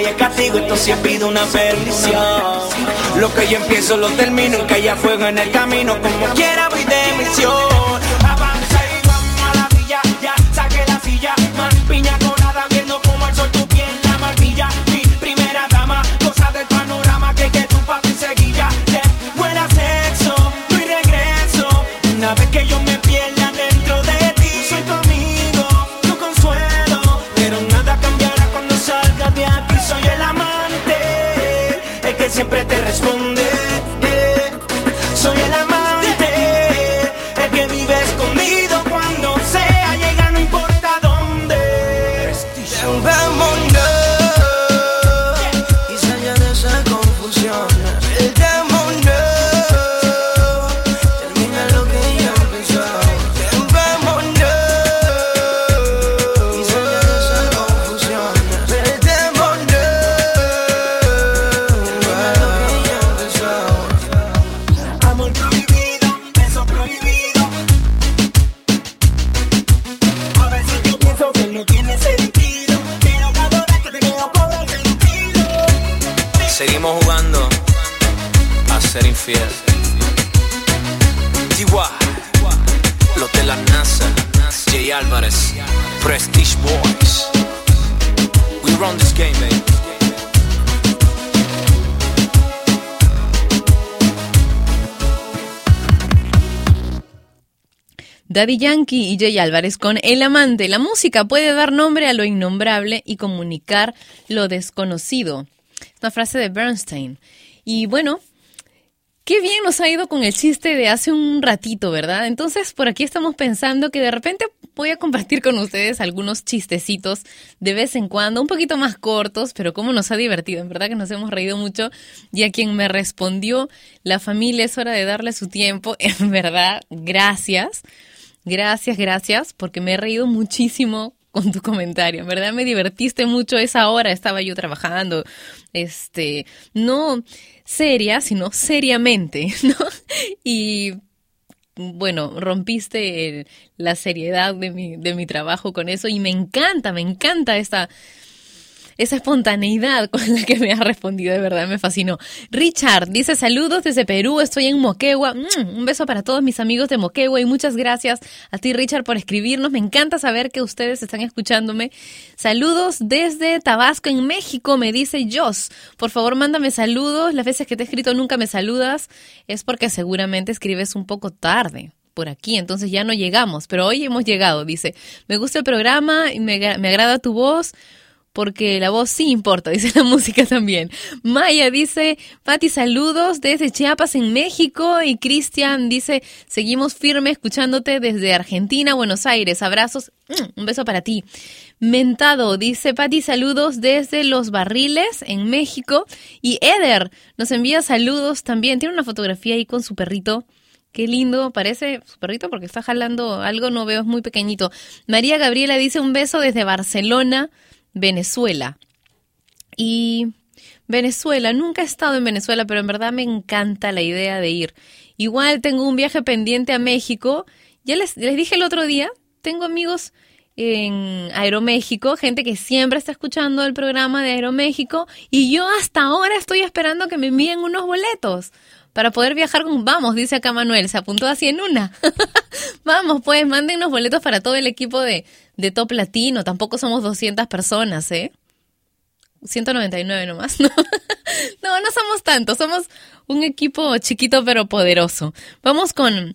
Y el castigo, esto sí ha sido una perdición. Lo que yo empiezo lo termino, que haya fuego en el camino, como quiera voy de misión. Avanza y vamos a la villa, ya saqué la silla, más piña colada viendo como al sol tu piel la martilla. Mi primera dama, cosa del panorama que que tu papi seguía. De buena sexo, tu y regreso, una vez que yo me pierda dentro de ti. Soy tu amigo, tu consuelo, pero nada cambiará cuando salga de aquí. Soy el amante, el que siempre te responde. Soy el amante, el que vive escondido cuando sea. Llega, no importa dónde. Vámonos y salga de esa confusión. Vámonos, termina lo que ya empezó. Vámonos y salga de esa confusión. Seguimos jugando a ser infiel. Tiwa, los de la NASA, Jay Álvarez, Prestige Boys. We run this game, baby. Daddy Yankee y Jay Álvarez con El Amante. La música puede dar nombre a lo innombrable y comunicar lo desconocido. Una frase de Bernstein. Y bueno, Qué bien nos ha ido con el chiste de hace un ratito, ¿verdad? Entonces, por aquí estamos pensando que de repente voy a compartir con ustedes algunos chistecitos de vez en cuando, un poquito más cortos, pero cómo nos ha divertido. En verdad que nos hemos reído mucho. Y a quien me respondió, la familia es hora de darle su tiempo. En verdad, gracias. Gracias, gracias, porque me he reído muchísimo con tu comentario. En verdad me divertiste mucho esa hora. Estaba yo trabajando, este, no seria, sino seriamente, ¿no? Y bueno, rompiste el, la seriedad de mi, de mi trabajo con eso. Y me encanta, me encanta esta, esa espontaneidad con la que me has respondido. De verdad me fascinó. Richard dice, saludos desde Perú, estoy en Moquegua. Mm, un beso para todos mis amigos de Moquegua y muchas gracias a ti, Richard, por escribirnos. Me encanta saber que ustedes están escuchándome. Saludos desde Tabasco, en México, me dice Joss. Por favor, mándame saludos. Las veces que te he escrito nunca me saludas. Es porque seguramente escribes un poco tarde por aquí, entonces ya no llegamos. Pero hoy hemos llegado, dice. Me gusta el programa y me, me agrada tu voz. Porque la voz sí importa, dice la música también. Maya dice, Pati, saludos desde Chiapas, en México. Y Cristian dice, seguimos firme escuchándote desde Argentina, Buenos Aires. Abrazos, un beso para ti. Mentado dice, Pati, saludos desde Los Barriles, en México. Y Eder nos envía saludos también. Tiene una fotografía ahí con su perrito. Qué lindo, parece su perrito porque está jalando algo, no veo, es muy pequeñito. María Gabriela dice, un beso desde Barcelona, Venezuela. Y Venezuela, nunca he estado en Venezuela, pero en verdad me encanta la idea de ir. Igual tengo un viaje pendiente a México. Ya les, les dije el otro día, tengo amigos en Aeroméxico, gente que siempre está escuchando el programa de Aeroméxico, y yo hasta ahora estoy esperando que me envíen unos boletos para poder viajar con... Vamos, dice acá Manuel, se apuntó así en una. Vamos, pues, manden unos boletos para todo el equipo de, de Top Latino. Tampoco somos doscientas personas, ¿eh? ciento noventa y nueve nomás, ¿no? No, no somos tantos. Somos un equipo chiquito pero poderoso. Vamos con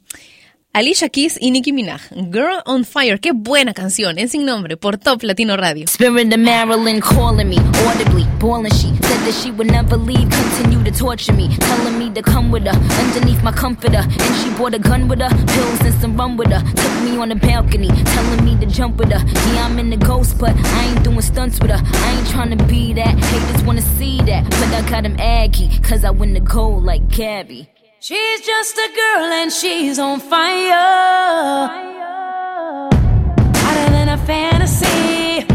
Alicia Keys y Nicki Minaj. Girl on Fire. Qué buena canción. En Sin Nombre por Top Latino Radio. Spirit of Maryland calling me audibly, boiling. She said that she would never leave, continue to torture me, telling me to come with her, underneath my comforter. And she brought a gun with her, pills and some rum with her. Took me on the balcony, telling me to jump with her. Yeah, I'm in the ghost, but I ain't doing stunts with her. I ain't trying to be that. Haters wanna see that, but I got them aggy, cause I win the gold like Gabby. She's just a girl and she's on fire, hotter than a fantasy,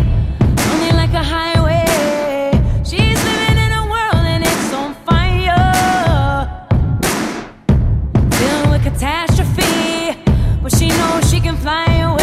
only like a highway. She's living in a world and it's on fire, dealing with catastrophe, but she knows she can fly away.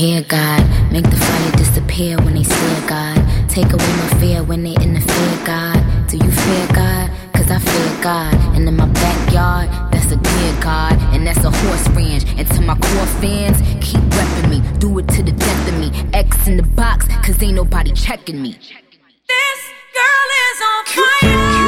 hair, God. Make the fire disappear when they stare, God. Take away my fear when they interfere, God. Do you fear God? Cause I fear God. And in my backyard, that's a deer, God. And that's a horse ranch. And to my core fans, keep repping me. Do it to the death of me. X in the box, cause ain't nobody checking me. This girl is on fire.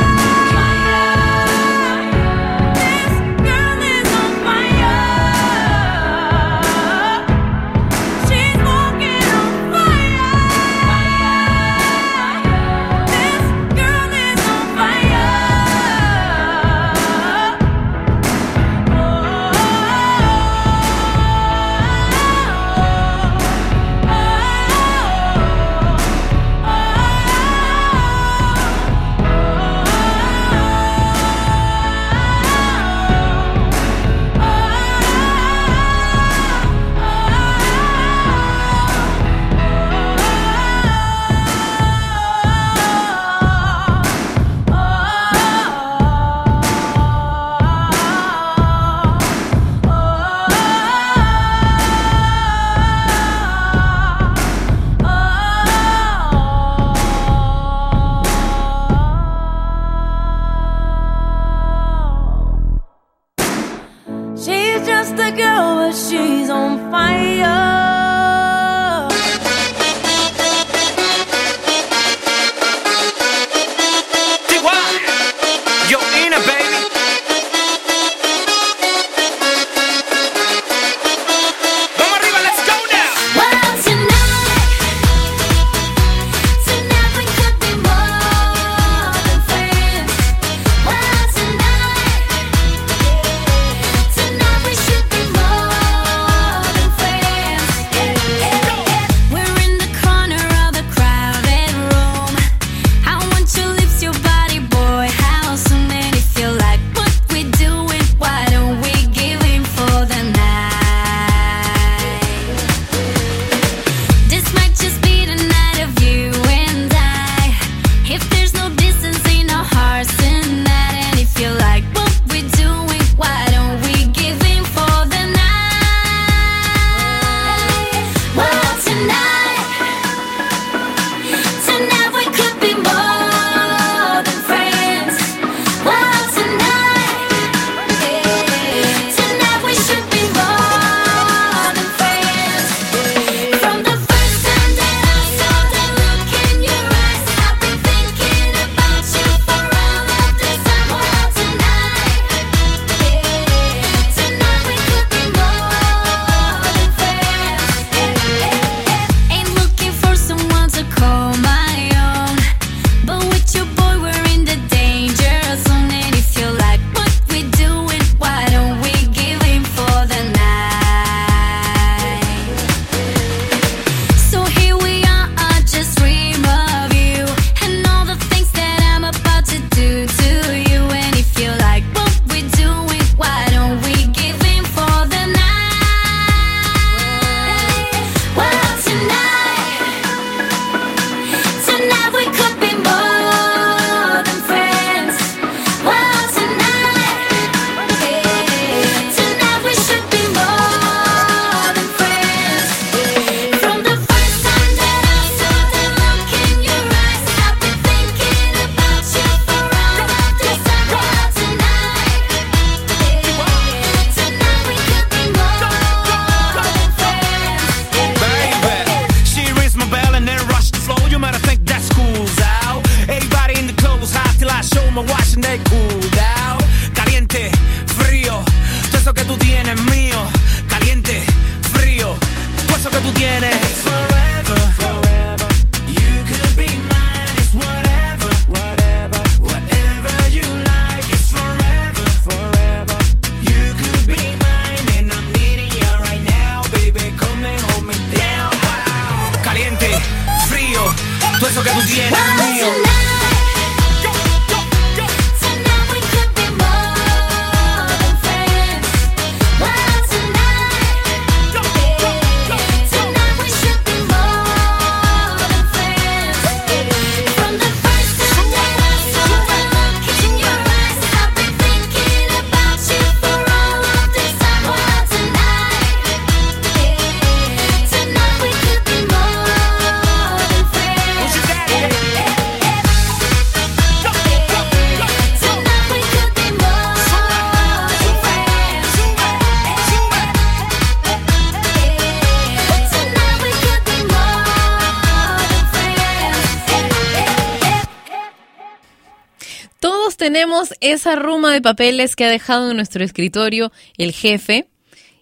tenemos esa ruma de papeles que ha dejado en nuestro escritorio el jefe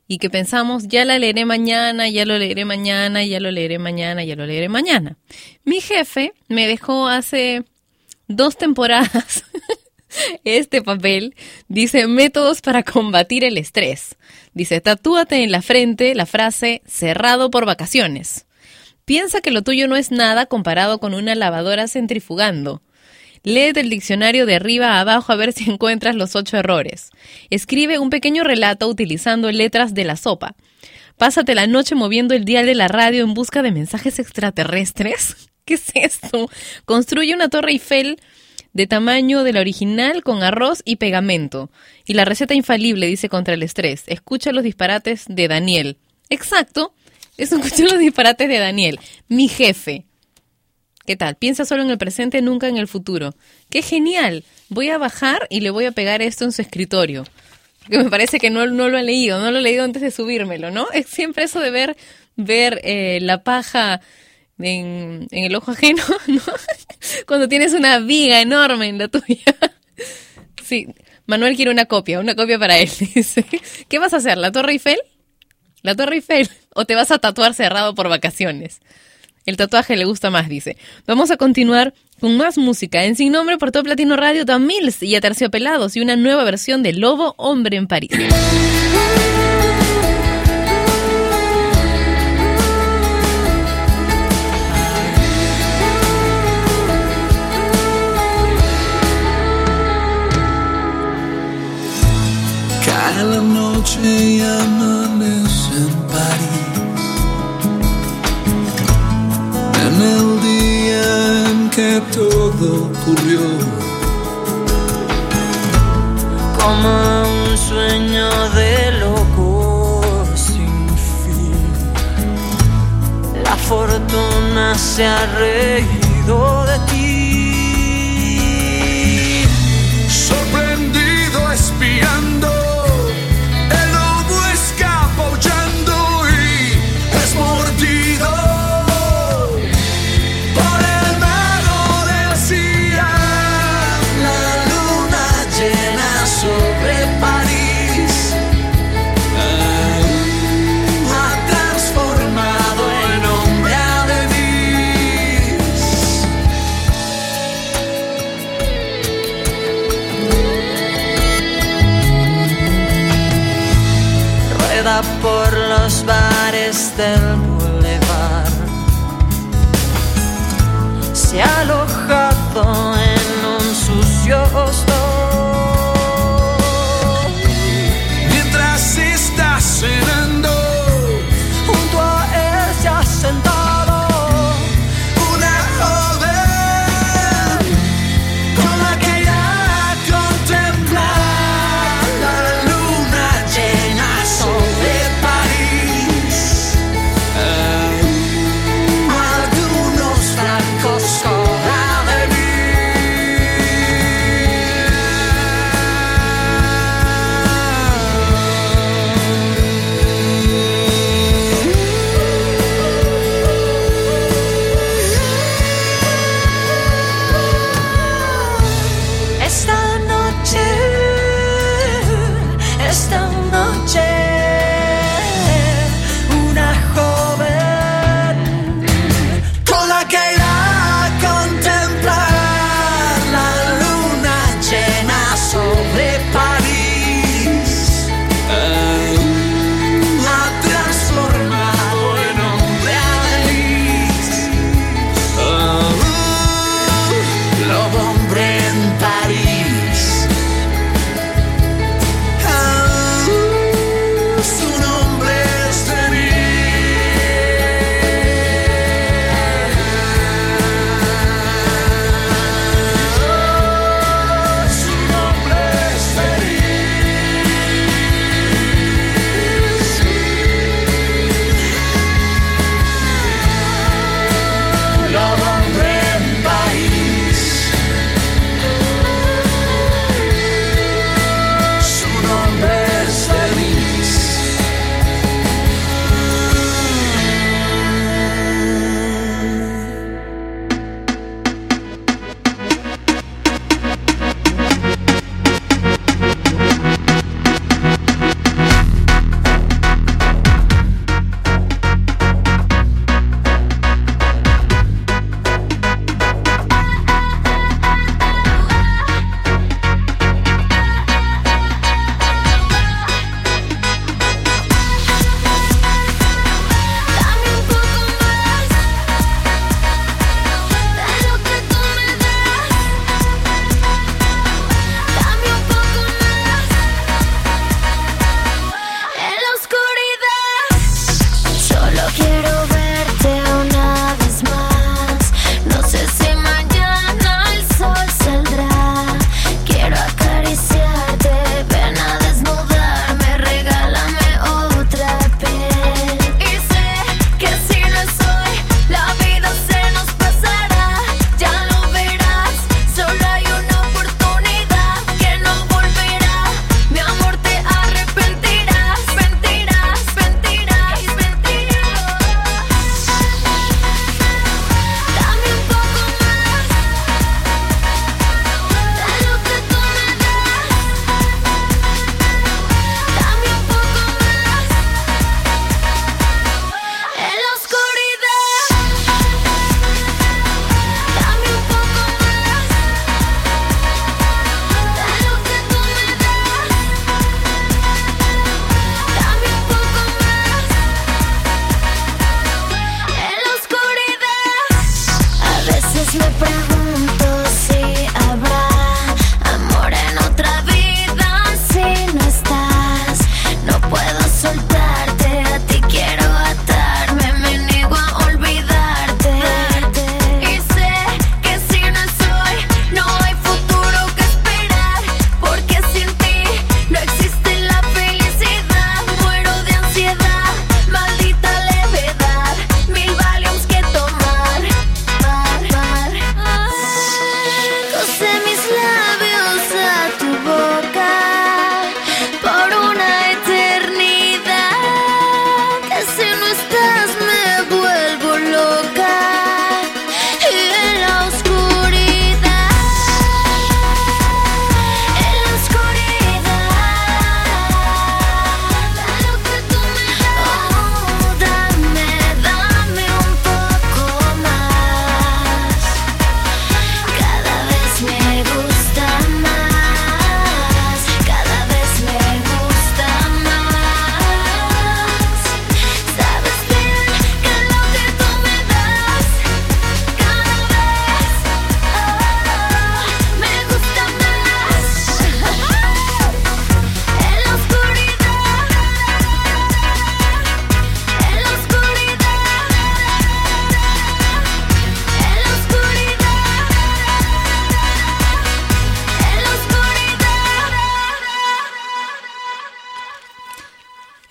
y que pensamos, ya la leeré mañana, ya lo leeré mañana, ya lo leeré mañana, ya lo leeré mañana. Mi jefe me dejó hace dos temporadas este papel. Dice, métodos para combatir el estrés. Dice, tatúate en la frente la frase, cerrado por vacaciones. Piensa que lo tuyo no es nada comparado con una lavadora centrifugando. Léete el diccionario de arriba a abajo a ver si encuentras los ocho errores. Escribe un pequeño relato utilizando letras de la sopa. Pásate la noche moviendo el dial de la radio en busca de mensajes extraterrestres. ¿Qué es esto? Construye una torre Eiffel de tamaño de la original con arroz y pegamento. Y la receta infalible dice contra el estrés. Escucha los disparates de Daniel. Exacto, es escuchar los disparates de Daniel, mi jefe. ¿Qué tal? Piensa solo en el presente, nunca en el futuro. ¡Qué genial! Voy a bajar y le voy a pegar esto en su escritorio. Porque me parece que no, no lo ha leído, no lo he leído antes de subírmelo, ¿no? Es siempre eso de ver, ver eh, la paja en, en el ojo ajeno, ¿no? Cuando tienes una viga enorme en la tuya. Sí, Manuel quiere una copia, una copia para él, dice. ¿Qué vas a hacer? ¿La Torre Eiffel? ¿La Torre Eiffel? ¿O te vas a tatuar cerrado por vacaciones? El tatuaje le gusta más, dice. Vamos a continuar con más música en Sin Nombre por Top Latino Radio, Tom Mills y Aterciopelados y una nueva versión de Lobo Hombre en París. Cae la noche y amanece en París. En el día en que todo ocurrió, como un sueño de locos sin fin, la fortuna se ha reído de ti. Sorprendido, espiando, el lobo escapa aullando y es mordido. Por los bares del boulevard se ha alojado en un sucio hostal. Mientras está cenando, junto a ella sentado.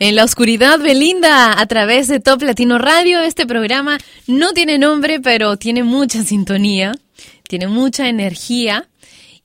En la oscuridad, Belinda, a través de Top Latino Radio. Este programa no tiene nombre, pero tiene mucha sintonía, tiene mucha energía.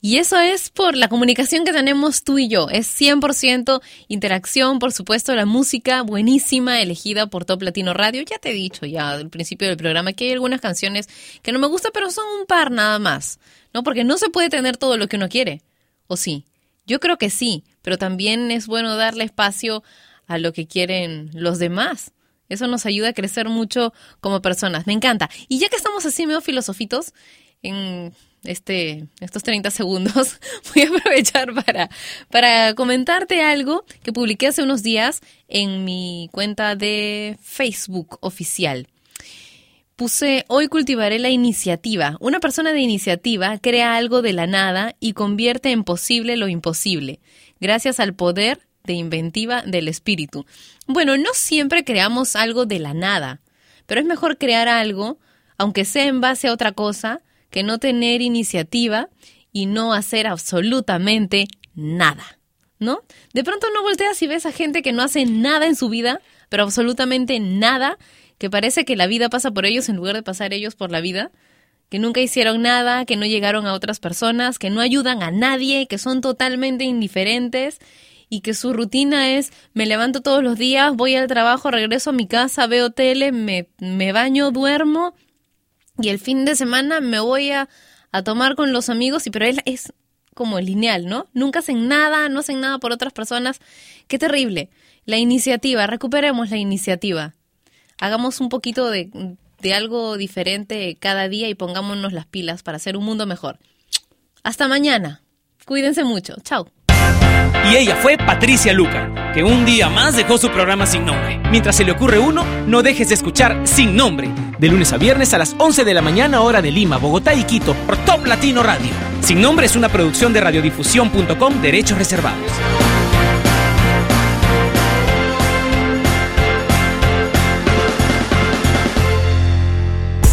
Y eso es por la comunicación que tenemos tú y yo. Es cien por ciento interacción, por supuesto, la música buenísima elegida por Top Latino Radio. Ya te he dicho ya al principio del programa que hay algunas canciones que no me gustan, pero son un par nada más, ¿no? Porque no se puede tener todo lo que uno quiere, ¿o sí? Yo creo que sí, pero también es bueno darle espacio a lo que quieren los demás. Eso nos ayuda a crecer mucho como personas. Me encanta. Y ya que estamos así medio filosofitos, en... Este, estos treinta segundos voy a aprovechar para, para comentarte algo que publiqué hace unos días en mi cuenta de Facebook oficial. Puse, hoy cultivaré la iniciativa. Una persona de iniciativa crea algo de la nada y convierte en posible lo imposible, gracias al poder de inventiva del espíritu. Bueno, no siempre creamos algo de la nada, pero es mejor crear algo, aunque sea en base a otra cosa, que no tener iniciativa y no hacer absolutamente nada, ¿no? De pronto no volteas y ves a gente que no hace nada en su vida, pero absolutamente nada, que parece que la vida pasa por ellos en lugar de pasar ellos por la vida, que nunca hicieron nada, que no llegaron a otras personas, que no ayudan a nadie, que son totalmente indiferentes y que su rutina es, me levanto todos los días, voy al trabajo, regreso a mi casa, veo tele, me, me baño, duermo, y el fin de semana me voy a, a tomar con los amigos, y pero él es como lineal, ¿no? Nunca hacen nada, no hacen nada por otras personas. ¡Qué terrible! La iniciativa, recuperemos la iniciativa. Hagamos un poquito de, de algo diferente cada día y pongámonos las pilas para hacer un mundo mejor. Hasta mañana. Cuídense mucho. Chao. Y ella fue Patricia Lucar, que un día más dejó su programa Sin Nombre. Mientras se le ocurre uno, no dejes de escuchar Sin Nombre, de lunes a viernes a las once de la mañana, hora de Lima, Bogotá y Quito, por Top Latino Radio. Sin Nombre es una producción de radiodifusión punto com, derechos reservados.